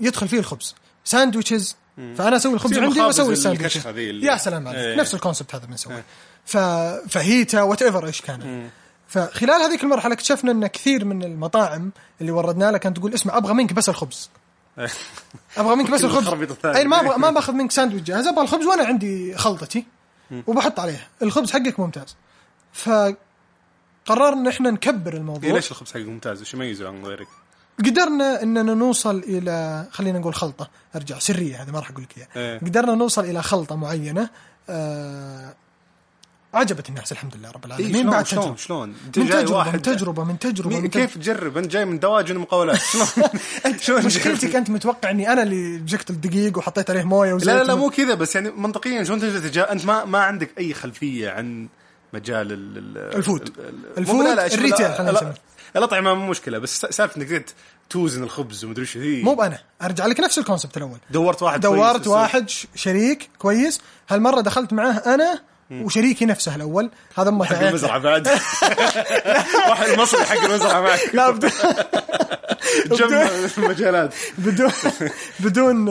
يدخل فيه الخبز ساندويتشز فأنا أسوي الخبز عندي وأسوي الساندويتش يا سلام عليك ايه. نفس الكونسبت هذا بنسويه ايه. فهيتا واتيفر إيش كان فخلال هذيك المرحلة اكتشفنا أن كثير من المطاعم اللي وردنا لها كانت تقول اسمع أبغى منك بس الخبز أبغى منك بس الخبز أي ما بأخذ منك ساندويتش جاهز أبغى الخبز وأنا عندي خلطتي وبحط عليها الخبز حقك ممتاز فقررنا إحنا نكبر الموضوع ليش الخبز حقك ممتاز وش يميزه عن غيرك قدرنا اننا نوصل الى خلينا نقول خلطه ارجع سريه هذه ما راح اقول لك اياها قدرنا نوصل الى خلطه معينه عجبت الناس الحمد لله رب العالمين إيه بعد شلون من تجربه كيف تجرب انت جاي من دواجن مقاولات شلون مشكلتك انت متوقع اني انا اللي جبت الدقيق وحطيت عليه مويه وزيت لا مو كذا بس يعني منطقيا شلون تجربه انت ما عندك اي خلفيه عن مجال الفود الريتيل الأطعمة مو مشكلة بس سالفة إنك قلت توزن الخبز ومدري إيش هذي مو بأنا أرجع لك نفس الكونسبت الأول دورت واحد شريك كويس هالمرة دخلت معاه أنا وشريكي نفسه الأول هذا ما حق المزرعة بعد واحد مصري حق المزرعة معك لا مجالات بدون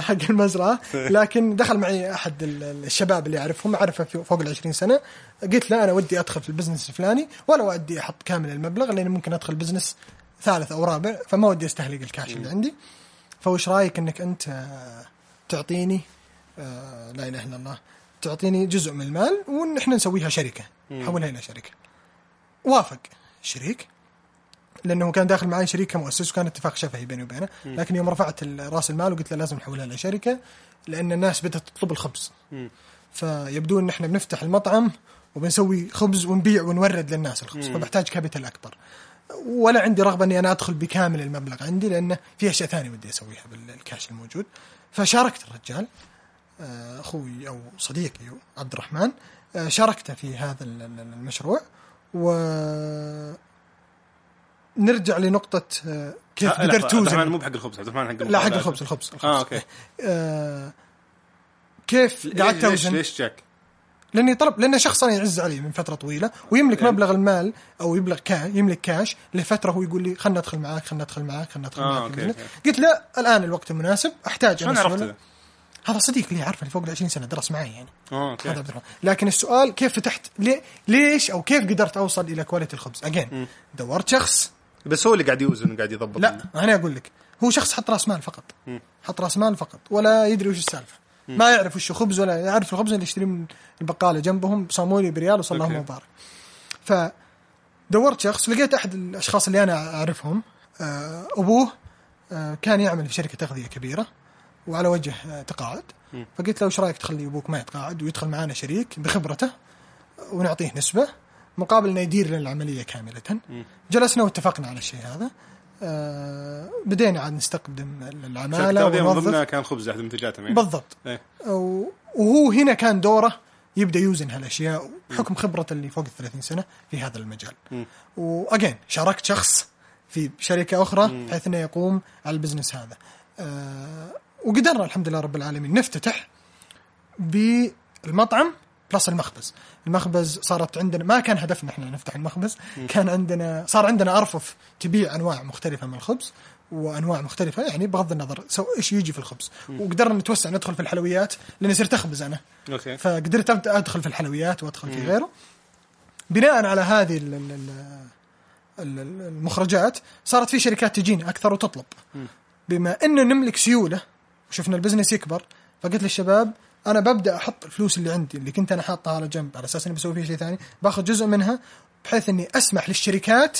حق المزرعة لكن دخل معي أحد الشباب اللي أعرفهم أعرفه فوق 20 سنة قلت له أنا ودي أدخل في البزنس الفلاني ولا ودي أحط كامل المبلغ لأن ممكن أدخل بزنس ثالث أو رابع فما ودي أستهلك الكاش اللي عندي فوش رأيك أنك أنت تعطيني لا إله إلا الله تعطيني جزء من المال ونحن نسويها شركة حولها إلى شركة وافق شريك لأنه كان داخل معي شريك كمؤسس وكان اتفاق شفهي بيني وبينه لكن يوم رفعت رأس المال وقلت له لازم نحولها إلى شركة لأن الناس بدأت تطلب الخبز فيبدو أن نحن بنفتح المطعم وبنسوي خبز ونبيع ونورد للناس الخبز فبحتاج كابيتال أكبر ولا عندي رغبة أني أنا أدخل بكامل المبلغ عندي لأن في أشياء ثانية بدي أسويها بالكاش الموجود فشاركت الرجال أخوي أو صديقي عبد الرحمن شاركته في هذا المشروع ونرجع لنقطة كيف قدرت توزن طبعا مو بحق الخبز لا حق الخبز أوكي. كيف قعدت أوزن ليش جاك لأني طلب لأنه شخص أنا يعز عليه من فترة طويلة ويملك مبلغ المال أو يملك كاش لفترة هو يقول لي خلنا ندخل معاك قلت لا الآن الوقت المناسب أحتاج أنا هذا صديق لي عارفه اللي فوق 20 سنة درس معي يعني هذا لكن السؤال كيف فتحت ليش أو كيف قدرت أوصل إلى كواليتي الخبز أجين دورت شخص بس هو اللي قاعد يوزن وقاعد يضبط لا أنا أقول لك هو شخص حط رأس مال فقط ولا يدري وش السالفة ما يعرف وش خبز ولا يعرف الخبز اللي يشتري من البقالة جنبهم صامولي بريال وصل لهم مبارك فدورت شخص لقيت أحد الأشخاص اللي أنا أعرفهم أبوه كان يعمل في شركة تغذية كبيرة وعلى وجه تقاعد فقلت له وش رايك تخلي ابوك ما يتقاعد ويدخل معنا شريك بخبرته ونعطيه نسبه مقابل انه يدير لنا العمليه كامله جلسنا واتفقنا على الشيء هذا بدينا عاد نستقدم العماله ونضمنها كان خبز احد منتجاته بالضبط ايه؟ وهو هنا كان دوره يبدا يوزن هالاشياء بحكم خبرة اللي فوق 30 سنه في هذا المجال واجين شاركت شخص في شركه اخرى بحيث انه يقوم على البزنس هذا وقدرنا الحمد لله رب العالمين نفتتح بالمطعم بلس المخبز. المخبز صارت عندنا، ما كان هدفنا احنا نفتح المخبز، كان عندنا صار عندنا أرفف تبيع أنواع مختلفة من الخبز وأنواع مختلفة، يعني بغض النظر إيش يجي في الخبز. وقدرنا نتوسع ندخل في الحلويات، لأني صرت أخبز أنا أوكي. فقدرت أدخل في الحلويات وأدخل في غيره. بناء على هذه المخرجات صارت في شركات تجين أكثر وتطلب. بما أنه نملك سيولة وشفنا البزنس يكبر، فقلت للشباب أنا ببدأ أحط الفلوس اللي عندي اللي كنت أنا حاطها على جنب على أساس أني بسوي فيها شيء ثاني، باخذ جزء منها بحيث أني أسمح للشركات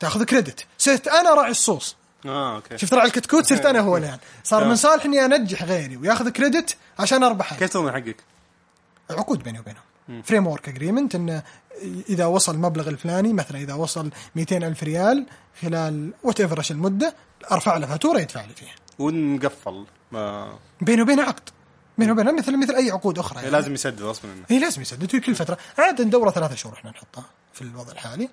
تأخذ كريدت. صرت أنا راعي الصوص. أوكي. شفت راعي الكتكوت، صرت أنا هو الآن. صار من صالح أني أنجح غيري ويأخذ كريدت عشان أربح. كيف تضمن حقك؟ عقود بيني وبينهم، فريم وورك أجريمنت، إن إذا وصل مبلغ الفلاني مثلا إذا وصل 200,000 ريال خلال واتفرش المدة أرفع له فاتورة يدفع لي فيها ونقفل. بينه وبينه عقد، بينه وبينه مثل أي عقود أخرى. يعني لازم يسدد أصلاً. إيه لازم يسدد كل فترة، عادة دورة 3 شهور إحنا نحطها في الوضع الحالي.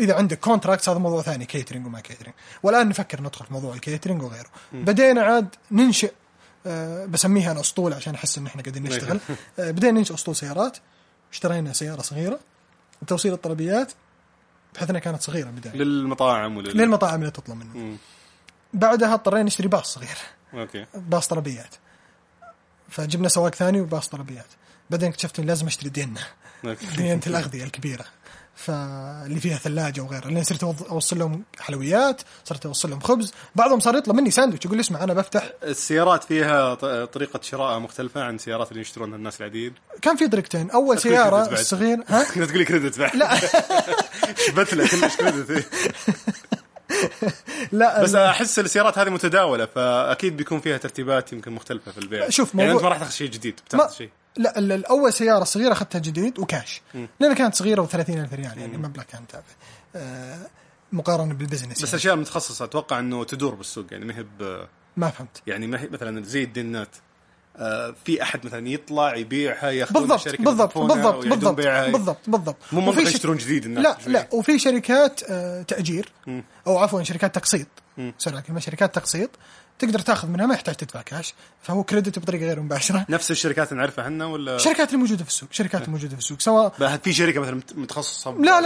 إذا عندك كونتراكت هذا موضوع ثاني، كيترينج وما كيترينج. والآن نفكر ندخل في موضوع الكيترينج وغيره. بدينا عاد ننشئ، بسميها أنا أسطول عشان أحس إن إحنا قاعدين نشتغل. بدينا ننشئ أسطول سيارات، اشترينا سيارة صغيرة لتوصيل الطلبيات، بحيث إنها كانت صغيرة بداية. للمطاعم للمطاعم اللي تطلب منه. بعدها اضطرينا نشتري باص صغير. أوكي. باص طلبيات. فجبنا سواق ثاني وباص طلبيات. بعدين اكتشفت إن لازم أشتري دينة الأغذية الكبيرة، فاللي فيها ثلاجة وغيره، لأن صرت أوصل لهم حلويات، صرت أوصل لهم خبز. بعضهم صار يطلب مني ساندويتش، يقول لي اسمع أنا بفتح. السيارات فيها طريقة شراء مختلفة عن السيارات اللي يشترونها الناس العاديين. كان في طريقتين، أول سيارة صغيرة. ها؟ كنت تقولي كريدت بعد؟ لا. بتلا كلش كريدت. لا بس احس السيارات هذه متداوله، فاكيد بيكون فيها ترتيبات يمكن مختلفه في البيع. شوف يعني انت ما راح تاخذ شيء جديد، بتاخذ شيء. لا الاول سياره صغيره اخذتها جديد وكاش، لأنها كانت صغيره و30,000 ريال، يعني المبلغ كان تافه مقارنه بالبزنس. بس اشياء يعني متخصصه اتوقع انه تدور بالسوق، يعني مهب ما فهمت يعني ما هي مثلا زي الدينات، في احد مثلا يطلع يبيعها ياخذون الشركه. بالضبط. مو ممكن يشترون جديد الناس. لا، وفي شركات تاجير او عفوا شركات تقسيط، شركات تقسيط تقدر تاخذ منها ما يحتاج تدفع كاش، فهو كريدت بطريقه غير مباشره. نفس الشركات نعرفها احنا ولا الشركات الموجوده في السوق؟ شركات الموجوده في السوق سواء في شركه مثلا متخصصه لا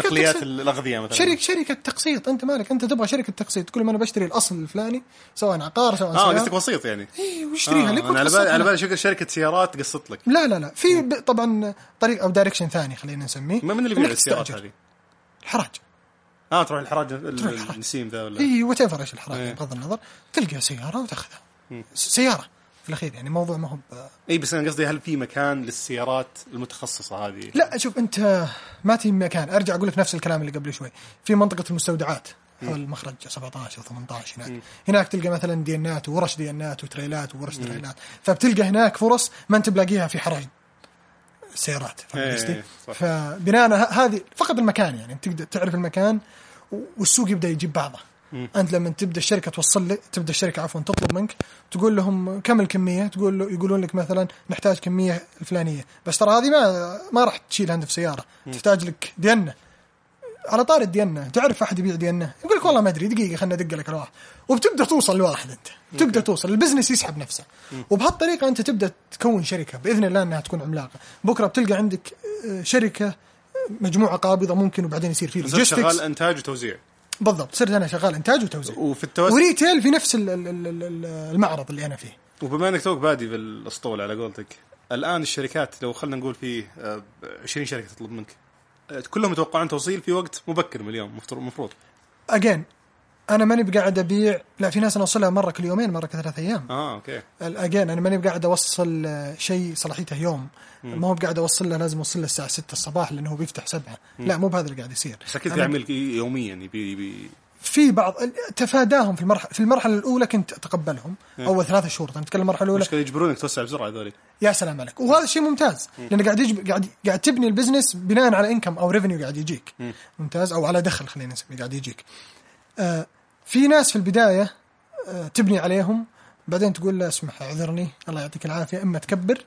نقليات الاغذيه مثلا، شركه تقسيط. انت مالك، انت تبغى شركه تقسيط، كل ما انا بشتري الاصل الفلاني سواء عقار سواء قصدك وسيط يعني. اي واشتريها لك. على بالي شركه سيارات قسط لك. لا في طبعا طريق او دايركشن ثاني خلينا نسميه. من اللي بيبيع السيارات هذه؟ الحراج. تروح الحراج النسيم ذا ولا اي وتفر ايش الحراج. بغض النظر تلقى سياره وتاخذها. سياره في الاخير، يعني موضوع ما هو بس انا قصدي هل في مكان للسيارات المتخصصه هذه؟ لا شوف انت ما تي مكان، ارجع اقول لك نفس الكلام اللي قبل شوي. في منطقه المستودعات حول المخرج 17 و18 هناك. هناك تلقى مثلا دينات وورش دينات وتريلات وورش تريلات، فبتلقى هناك فرص ما انت بلاقيها في حراج سيارات. فبناء هذه فقط المكان، يعني تقدر تعرف المكان والسوق يبدأ يجيب بعضه. أنت لما تبدأ الشركة تبدأ الشركة عفوا تطلب منك، تقول لهم كم الكمية، يقولون لك مثلا نحتاج كمية الفلانية، بس ترى هذه ما راح تشيلها أنت في سيارة، تحتاج لك دينة. على طار الدينة، تعرف أحد يبيع دينة؟ يقول لك والله ما أدري، دقيقة خلنا أدق لك الواحد، وبتبدأ توصل لواحد. أنت تبدأ توصل، البزنس يسحب نفسه، وبهالطريقة أنت تبدأ تكون شركة بإذن الله أنها تكون عملاقة. بكرة بتلقى عندك شركة مجموعة قابضة ممكن، وبعدين يصير فيه لوجستكس. شغال إنتاج وتوزيع. بالضبط، صرت أنا شغال إنتاج وتوزيع وريتيل في نفس المعرض اللي أنا فيه. وبما أنك توك بادي بالأسطول على قولتك، الآن الشركات لو خلنا نقول فيه 20 شركة تطلب منك، كلهم متوقعين توصيل في وقت مبكر من اليوم مفروض. أجين أنا ماني بقاعد أبيع، لا في ناس أنا أوصلها مرة كل يومين، مرة كل 3 أيام. أوكي. أجين أنا ماني بقاعد أوصل شيء صلاحيته يوم، ما هو بقاعد أوصل له لازم أوصل له الساعة 6 الصباح لأنه هو بيفتح 7. لا مو بهذا اللي قاعد يصير. شكلك يعمل يوميا في بعض تفاداهم في المرحلة الأولى كنت أتقبلهم. أول 3 شهور نتكلم المرحلة الأولى. مشكلة يجبرونك توسع بسرعة ذولي. يا سلام عليك، وهذا شيء ممتاز، لأن قاعد تبني البزنس بناء على إنكم أو ريفينيو قاعد يجيك. ممتاز، أو على دخل خلينا نسميه قاعد يجيك. في ناس في البداية تبني عليهم، بعدين تقول له اسمح اعذرني الله يعطيك العافية، إما تكبر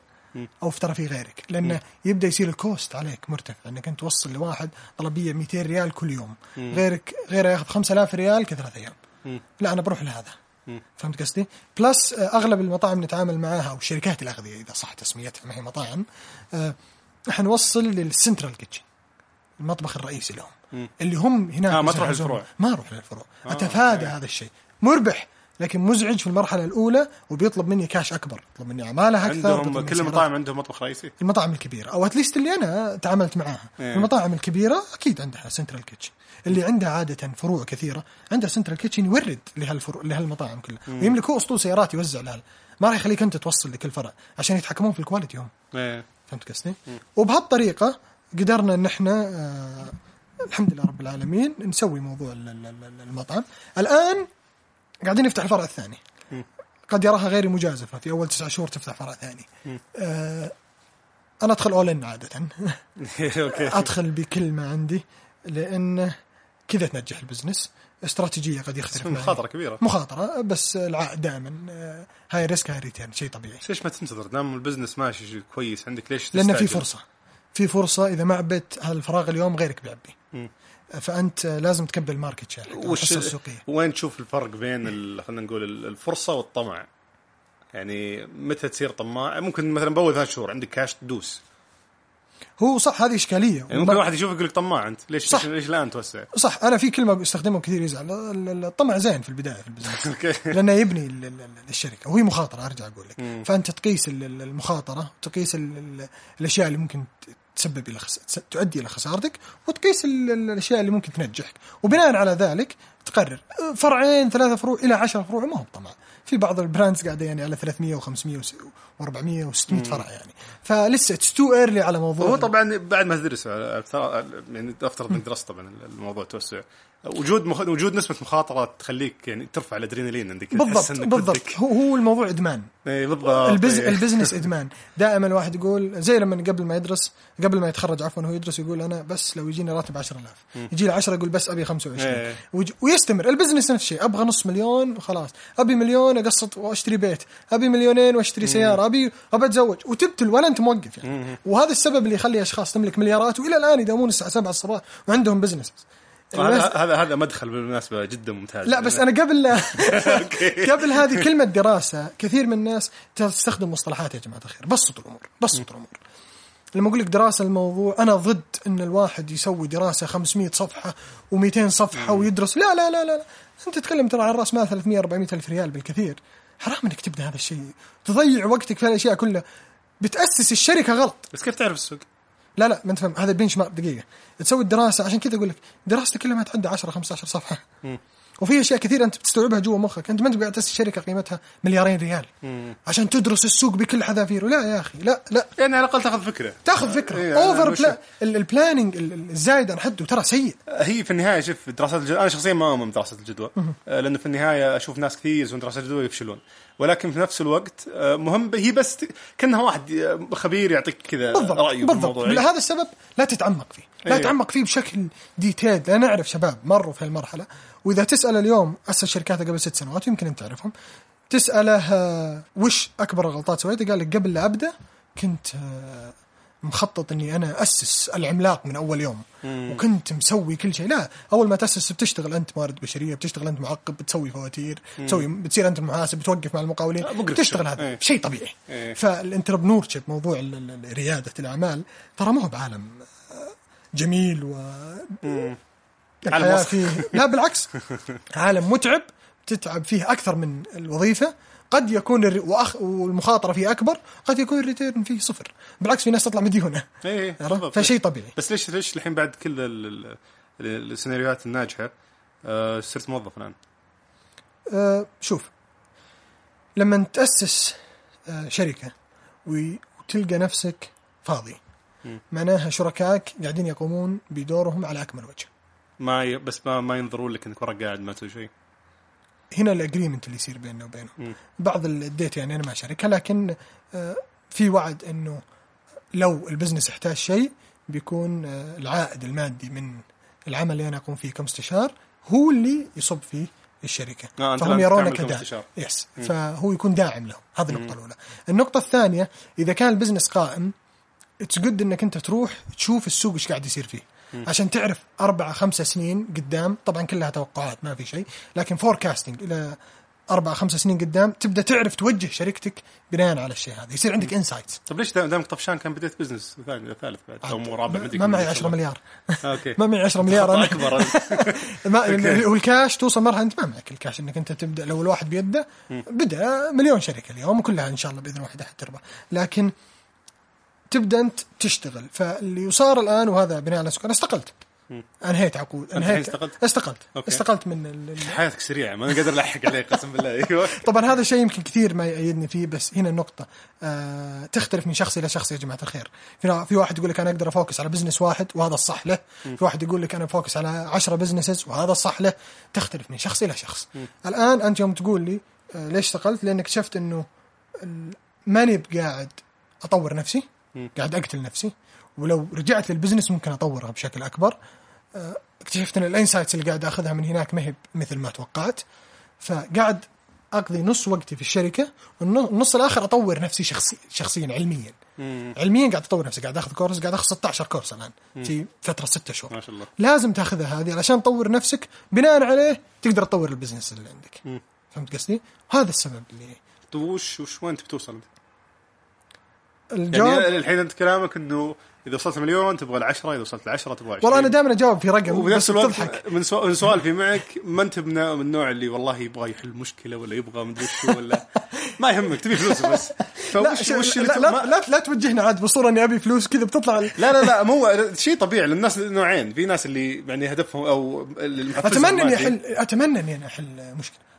أو افترى في غيرك، لأنه يبدأ يصير الكوست عليك مرتفع، لأنك أنت توصل لواحد طلبية 200 ريال كل يوم، غيره يأخذ 5000 ريال كل 3 أيام. لا أنا بروح لهذا فهمت قصدي؟ بلس أغلب المطاعم نتعامل معاها أو شركات الأغذية إذا صح تسميتها ما هي مطاعم، نحن نوصل للسنترال كيتشن المطبخ الرئيسي لهم اللي هم هناك ما تروح الفروع، ما أروح للفروع. أتفادى هذا الشيء، مربح لكن مزعج في المرحلة الأولى، وبيطلب مني كاش أكبر، يطلب مني عمالة أكثر. عندهم كل المطاعم عندهم مطبخ رئيسي، المطاعم الكبيرة أو أتليست اللي أنا تعاملت معاها المطاعم الكبيرة أكيد عندها سنترال كيتشن، اللي عندها عادة فروع كثيرة عندها سنترال كيتشن يورد لهالفروع لهالمطاعم كلها، ويملكوا أسطول سيارات يوزع لها، ما راح يخليك أنت توصل لكل فرع عشان يتحكمون في الكواليتي هم. فهمت قصدي؟ وبهالطريقة قدرنا إن إحنا الحمد لله رب العالمين نسوي موضوع المطعم. الآن قاعدين نفتح الفرع الثاني، قد يراها غير مجازفة في أول 9 شهور تفتح فرع ثاني. أنا أدخل أولين عادة أدخل بكل ما عندي، لأن كذا تنجح البزنس. استراتيجية قد يختلف، مخاطرة كبيرة، مخاطرة بس العائد دائما هاي ريسك هاي ريتيرن، شيء طبيعي. ليش ما تنتظر دام البزنس ماشي كويس عندك؟ ليش تستعجل؟ لأن في فرصة، في فرصة. إذا ما عبيت هالفراغ اليوم غيرك بيعبي، فأنت لازم تكبل ماركت شير. وين تشوف الفرق بين خلينا نقول الفرصة والطمع؟ يعني متى تصير طماع؟ ممكن مثلا بأول 3 شهور عندك كاش تدوس. هو صح، هذه إشكالية يعني. ممكن واحد يشوفك يقولك طماع أنت، ليش الآن توسع؟ صح، أنا في كلمة استخدمها كثير يزعل، الطمع زين في البداية في البداية لأنه يبني الشركة، وهي مخاطرة أرجع أقول لك. فأنت تقيس المخاطرة، تقيس الأشياء اللي ممكن تسبب إلى تؤدي إلى خسارتك، وتقيس الأشياء اللي ممكن تنجحك، وبناء على ذلك تقرر 2-3 فروع إلى 10 فروع. ما هو طمع، في بعض البراندز قاعدة يعني على 300 و500 و400 و600 فرع يعني، فلسه تو ايرلي على موضوع. هو طبعا بعد ما تدرس يعني افترض انك درست طبعا الموضوع توسع، وجود نسبة مخاطرة تخليك يعني ترفع الأدرينالين عندك. بالضبط. هو الموضوع إدمان. بالضبط. البزنس إدمان دائما. الواحد يقول زي لما قبل ما يتخرج عفوا، هو يدرس يقول أنا بس لو يجيني راتب 10,000، يجي له 10 يقول بس أبي 25، ويستمر البزنس نفس الشيء. أبغى 500,000 وخلاص، أبي 1,000,000 أقسط وأشتري بيت، أبي 2,000,000 وأشتري سيارة، أبي أتزوج، وتبتل ولا أنت موقف يعني. وهذا السبب اللي يخلي أشخاص تملك مليارات وإلى الآن يداومون الساعة 7 الصباح وعندهم بزنس. هذا مدخل بالمناسبة جدا ممتاز. لا بس أنا قبل هذه كلمة دراسة، كثير من الناس تستخدم مصطلحات يا جماعة الخير. بسطوا الأمور لما أقول لك دراسة الموضوع، أنا ضد أن الواحد يسوي دراسة 500 صفحة و200 صفحة ويدرس. لا لا لا لا، أنت تتكلم ترى على الرأس ما 300-400,000 ريال بالكثير. حرام أنك تبدأ هذا الشيء، تضيع وقتك في الأشياء كلها، بتأسس الشركة غلط. بس كيف تعرف السوق؟ لا ما انت فاهم، هذا البنش مارك. دقيقة تسوي الدراسة، عشان كذا أقول لك دراستك كلها ما تعدى 10-15 صفحة، وفي أشياء كثيرة أنت بتستوعبها جوا مخك. أنت ما أنت قاعد تأسس شركة قيمتها 2,000,000,000 ريال عشان تدرس السوق بكل حذافيره. لا يا أخي، لا يعني على الأقل تأخذ فكرة أوفر البلانينج الزايد عن حده ترى سيء. هي في النهاية شوف دراسات الجدوى، أنا شخصيا ما أؤمن بدراسات الجدوى، لأنه في النهاية أشوف ناس كثير يسوون دراسات الجدوى يفشلون، ولكن في نفس الوقت مهم. هي بس كأنها واحد خبير يعطيك كذا رأيه بالموضوع. هذا السبب لا تتعمق فيه بشكل ديتيل. لا نعرف شباب مروا في هالمرحلة، وإذا تسأل اليوم أسس شركاته قبل 6 سنوات، يمكن أنت تعرفهم، تسأله وش أكبر غلطات سويتها، قال لك قبل لا أبدأ كنت مخطط أني أنا أسس العملاق من أول يوم، وكنت مسوي كل شيء. لا، أول ما تأسس بتشتغل أنت موارد بشرية، بتشتغل أنت معقب، بتسوي فواتير، بتصير أنت المحاسب، بتوقف مع المقاولين، بتشتغل. هذا شيء طبيعي. فالانتربنورشيب موضوع ريادة الأعمال ترى ما هو بعالم جميل الحياة فيه. لا بالعكس، عالم متعب، تتعب فيه أكثر من الوظيفة. قد يكون والمخاطرة فيه أكبر، قد يكون الريتيرن فيه 0. بالعكس في ناس تطلع مديونة، فشيء طبيعي. بس ليش الحين بعد كل السيناريوهات الناجحة صرت موظف الآن؟ شوف، لما تأسس شركة وتلقى نفسك فاضي، معناها شركائك قاعدين يقومون بدورهم على أكمل وجه، ما ينظرون لك انك ورا قاعد ما تسوي شيء. هنا الاجريمنت اللي يصير بيننا وبينهم، بعض الديت يعني انا مع شركه، لكن في وعد انه لو البزنس احتاج شيء بيكون العائد المادي من العمل اللي انا اقوم فيه كمستشار هو اللي يصب فيه الشركه. فهم يرونه كداعم، فهو يكون داعم لهم. هذه النقطه الاولى. النقطه الثانيه، اذا كان البزنس قائم تجد انك انت تروح تشوف السوق ايش قاعد يصير فيه، عشان تعرف 4-5 سنين قدام. طبعا كلها توقعات، ما في شيء، لكن فوركاستنج إلى 4-5 سنين قدام تبدأ تعرف توجه شركتك بناءً على الشيء هذا، يصير عندك إنسايتس. طب ليش دامك طفشان كان بديت بزنس ثالث بعد أو مرابع؟ ما معي 10 مليار. أوكي. ما معي 10 مليار. أنا أكبر. والكاش توصل مرحلة أنت ما معك الكاش إنك أنت تبدأ. لو الواحد بيده بدأ 1,000,000 شركة اليوم وكلها إن شاء الله بإذن واحدة حتربح، لكن تبدأ أنت تشتغل. فاللي صار الآن وهذا بناءً على سكان استقلت. انهيت عقود، استقلت من حياتك سريعة ما قادر ألحق عليه قسم بالله. طبعا هذا الشيء يمكن كثير ما يأيدني فيه، بس هنا النقطة تختلف من شخص إلى شخص يا جماعة الخير. في واحد يقول لك أنا أقدر أفوكس على بزنس واحد وهذا الصح له، في واحد يقول لك أنا أفوكس على 10 بزنسز وهذا الصح له. تختلف من شخص إلى شخص. الآن أنت يوم تقول لي ليش استقلت، لأنك شفت أنه ماني بقاعد أطور نفسي، قاعد أقتل نفسي، ولو رجعت للبزنس ممكن أطورها بشكل أكبر. اكتشفت أن الانسايتس اللي قاعد أخذها من هناك مهب مثل ما توقعت، فقاعد أقضي نص وقتي في الشركة والنص الآخر أطور نفسي شخصيا علميا. علميا قاعد أطور نفسي، قاعد أخذ كورس، قاعد أخذ 16 كورس الآن في فترة 6 شهور. ما شاء الله. لازم تأخذها هذه علشان تطور نفسك، بناء عليه تقدر تطور البزنس اللي عندك. فهمت قصدي؟ هذا السبب اللي طوش. وش وين بتوصل الجواب؟ يعني الحين أنت كلامك إنه إذا وصلت 1,000,000 تبغى 10، إذا وصلت 10 تبغى 20. والله أنا دائما أجاوب في رقم، وبنفس الوقت من سؤال في معك ما أنت من النوع اللي والله يبغى يحل مشكلة ولا يبغى مدري شو ولا ما يهمك تبي فلوس بس. لا توجهنا عاد بصورة إني أبي فلوس كذا بتطلع. لا مو شيء طبيعي للناس نوعين. في ناس اللي يعني هدفهم أو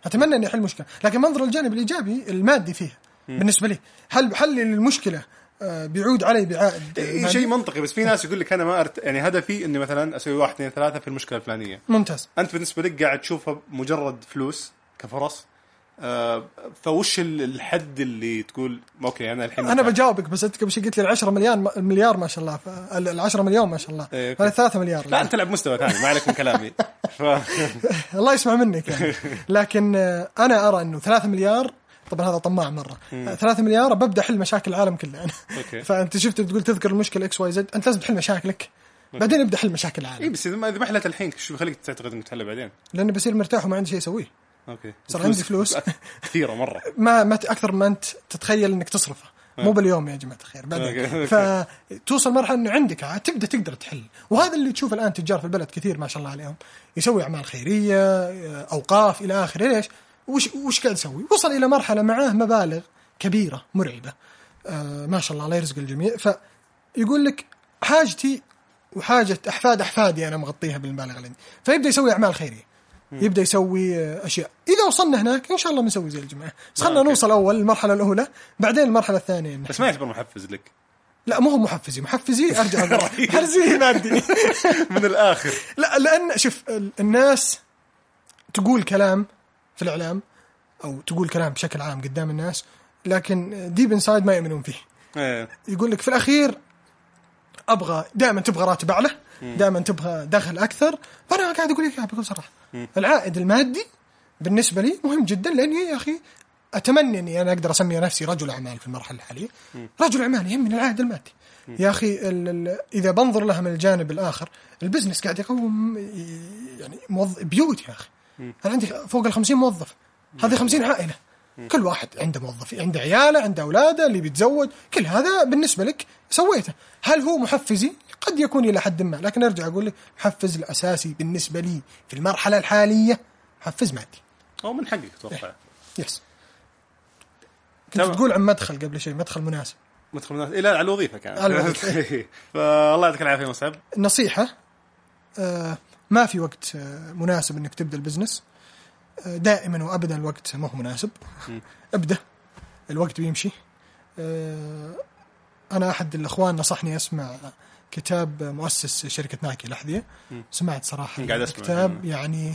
أتمنى إني أحل مشكلة، لكن منظر الجانب الإيجابي المادي فيها بالنسبة لي حل المشكلة بيعود علي بعائد، شيء منطقي. بس في ناس يقول لك انا ما يعني هدفي اني مثلا اسوي 1 2 3 في المشكله الفلانيه. ممتاز. انت بالنسبه لك قاعد تشوفها مجرد فلوس كفرص، فوش الحد اللي تقول اوكي انا الحين انا بجاوبك؟ بس انت قبل شيء قلت لي 10 مليار ما شاء الله، ال 10 مليون ما شاء الله، هذا 3 مليار. لا انت تلعب مستوى ثاني ما عليك من كلامي. الله يسمع منك يعني. لكن انا ارى انه 3 مليار طبعا هذا طماع مرة. 3 مليار ببدأ حل مشاكل العالم كله أنا. فأنت شفت بتقول تذكر المشكلة XYZ، أنت لازم تحل مشاكلك بعدين ابدأ حل مشاكل العالم. إيه بس إذا ما حلت الحين شو بخليك تعتقد إنك تحل بعدين؟ لأن بصير مرتاح وما عندي شيء أسويه. أوكي. صار عندي فلوس كثيرة مرة. ما أكثر ما أنت تتخيل إنك تصرفها. مو باليوم يا جماعة الخير بعدين. فتوصل مرحلة إنه عندك تبدأ تقدر تحل. وهذا اللي تشوف الآن تجار في البلد كثير ما شاء الله عليهم يسوي أعمال خيرية، أوقاف إلى آخره. ليش؟ وش قاعد يسوي؟ وصل إلى مرحلة معاه مبالغ كبيرة مرعبة، ما شاء الله الله يرزق الجميع. فيقول لك حاجتي وحاجة أحفادي أنا مغطيها بالمبالغ اللي عندي، فيبدأ يسوي أعمال خيرية، يبدأ يسوي أشياء. إذا وصلنا هناك إن شاء الله بنسوي زي الجماعة، بس خلنا نوصل أول المرحلة الأولى بعدين المرحلة الثانية. بس ما يعتبر محفز لك؟ لا مو محفزي أرجع هرزي مادي من الآخر. لا لأن شوف الناس تقول كلام في الإعلام أو تقول كلام بشكل عام قدام الناس، لكن ديب انسايد ما يؤمنون فيه. يقول لك في الأخير أبغى دائما تبغى راتب أعلى، دائما تبغى دخل أكثر. فأنا قاعد أقول لك بكل صراحة العائد المادي بالنسبة لي مهم جدا، لأني يا أخي أتمنى أني أنا أقدر أسمي نفسي رجل أعمال في المرحلة الحالية. رجل أعمال يهمني العائد المادي يا أخي. إذا بنظر لها من الجانب الآخر البزنس قاعد يقوم يعني بيوت يا أخي. أنا عندي فوق 50 موظف، هذه 50 عائلة، كل واحد عنده موظف، عنده عياله، عنده أولاده، اللي بيتزوج. كل هذا بالنسبة لك سويته. هل هو محفزي؟ قد يكون إلى حد ما، لكن أرجع أقول لك محفز الأساسي بالنسبة لي في المرحلة الحالية محفز مادي. أو من حقك توقع. يس. كنت تقول عن مدخل قبل شيء، مدخل مناسب إلى على الوظيفة كان. فالله يعطيك العافية مصعب. النصيحة ما في وقت مناسب انك تبدا البزنس، دائما وابدا الوقت ما هو مناسب. ابدا، الوقت بيمشي. انا احد الاخوان نصحني اسمع كتاب مؤسس شركه نايكي الأحذية. سمعت صراحه كتاب يعني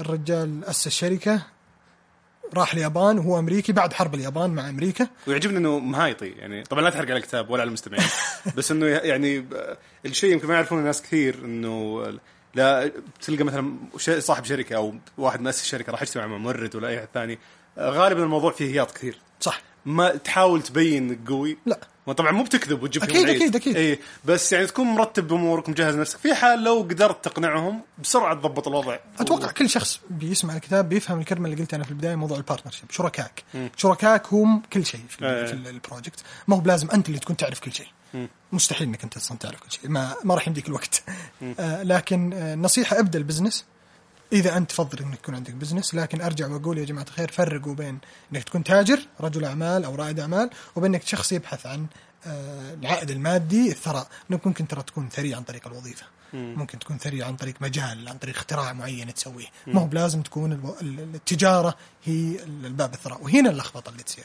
الرجال اسس شركه، راح اليابان وهو امريكي بعد حرب اليابان مع امريكا، ويعجبني انه مهايطي يعني. طبعا لا تحرق على الكتاب ولا على المستمعين، بس انه يعني الشيء يمكن ما يعرفونه الناس كثير، انه لا تلقى مثلا صاحب شركه او واحد مؤسس شركه راح يجتمع مع مورد ولا اي حد ثاني، غالبا الموضوع فيه هياط كثير. صح. ما تحاول تبين قوي، لا وطبعا مو بتكذب وتجيب اكيد اكيد اكيد اي بس يعني تكون مرتب امورك مجهز نفسك في حال لو قدرت تقنعهم بسرعه تضبط الوضع. اتوقع كل شخص بيسمع الكتاب بيفهم الكلمه اللي قلت انا في البدايه موضوع البارتنرشيب. شركائك شركائك هم كل شيء في البروجكت. ما هو بلازم انت اللي تكون تعرف كل شيء، مستحيل انك انت اصلا تعرف كل شيء، ما راح يمديك الوقت. لكن نصيحه ابدا البزنس إذا أنت تفضل إنك تكون عندك بزنس، لكن أرجع وأقول يا جماعة الخير فرقوا بين إنك تكون تاجر رجل أعمال أو رائد أعمال وبينك شخص يبحث عن العائد المادي الثراء. إنك ممكن ترى تكون ثري عن طريق الوظيفة، ممكن تكون ثري عن طريق مجال، عن طريق اختراع معين تسويه، ما هو لازم تكون التجارة هي الباب الثراء، وهنا اللخبطة اللي تصير.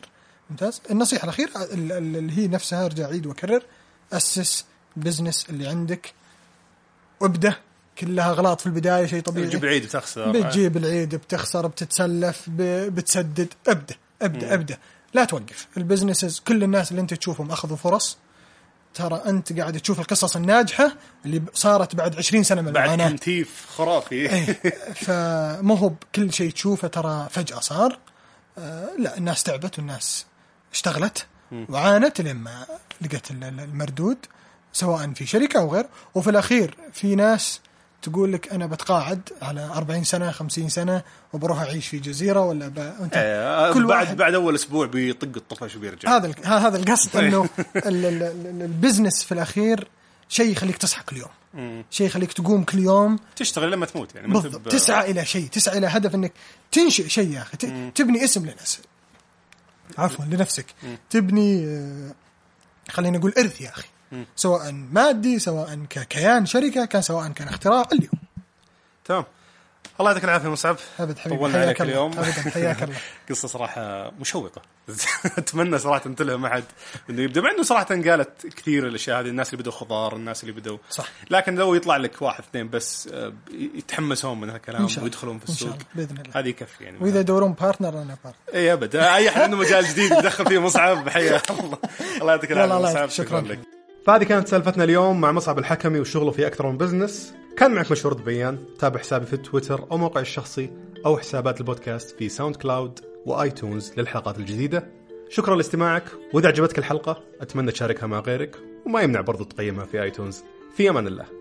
ممتاز. النصيحة الأخيرة اللي هي نفسها أرجع عيد وأكرر، أسس بزنس اللي عندك وابدأ. كلها غلط في البداية شيء طبيعي، بتجيب العيد بتخسر، بتجيب العيد بتخسر، بتتسلف، بتسدد. أبدأ لا توقف. البزنسز كل الناس اللي أنت تشوفهم أخذوا فرص، ترى أنت قاعد تشوف القصص الناجحة اللي صارت بعد 20 سنة من المعاناة، بعد تنتيف خرافي. فمو هو كل شيء تشوفه ترى فجأة صار. لا، الناس تعبت والناس اشتغلت وعانت لما لقت المردود سواء في شركة أو غير. وفي الأخير في ناس تقول لك أنا بتقاعد على 40 سنة 50 سنة وبروح أعيش في جزيرة ولا أنت كل بعد أول أسبوع بيطق الطفش وبيرجع. هذا القصد إنه البزنس في الأخير شيء يخليك تصحى كل يوم، شيء يخليك تقوم كل يوم، تشتغل لما تموت يعني. تسعى إلى شيء، تسعى إلى هدف، إنك تنشئ شيء يا أخي، تبني اسم لناس، عفوا لنفسك، تبني خلينا نقول إرث يا أخي، سواء مادي، سواء ككيان شركة، كان سواء كان اختراع اليوم. تمام. الله يعطيك العافية مصعب، طولنا عليك اليوم. قصة صراحة مشوقة. أتمنى صراحة أن تلهم أحد إنه يبدأ، مع إنه صراحة قالت كثير الأشياء هذه، الناس اللي بدوا خضار، الناس اللي بدوا، لكن لو يطلع لك واحد اثنين بس يتحمسون من هالكلام ويدخلون في السوق بإذن الله هذه كف يعني. وإذا دورون بارتنر أنا بارتنر. إيه أبدا، أي حد عنده مجال جديد يدخل فيه مصعب. حيا الله. الله يعطيك العافية. شكرا لك. فهذه كانت سالفتنا اليوم مع مصعب الحكمي وشغله في أكثر من بزنس. كان معك مشهور دبيان. تابع حسابي في تويتر أو موقعي الشخصي أو حسابات البودكاست في ساوند كلاود وآيتونز للحلقات الجديدة. شكرا لاستماعك، وإذا عجبتك الحلقة أتمنى تشاركها مع غيرك، وما يمنع برضو تقيمها في آيتونز. في أمان الله.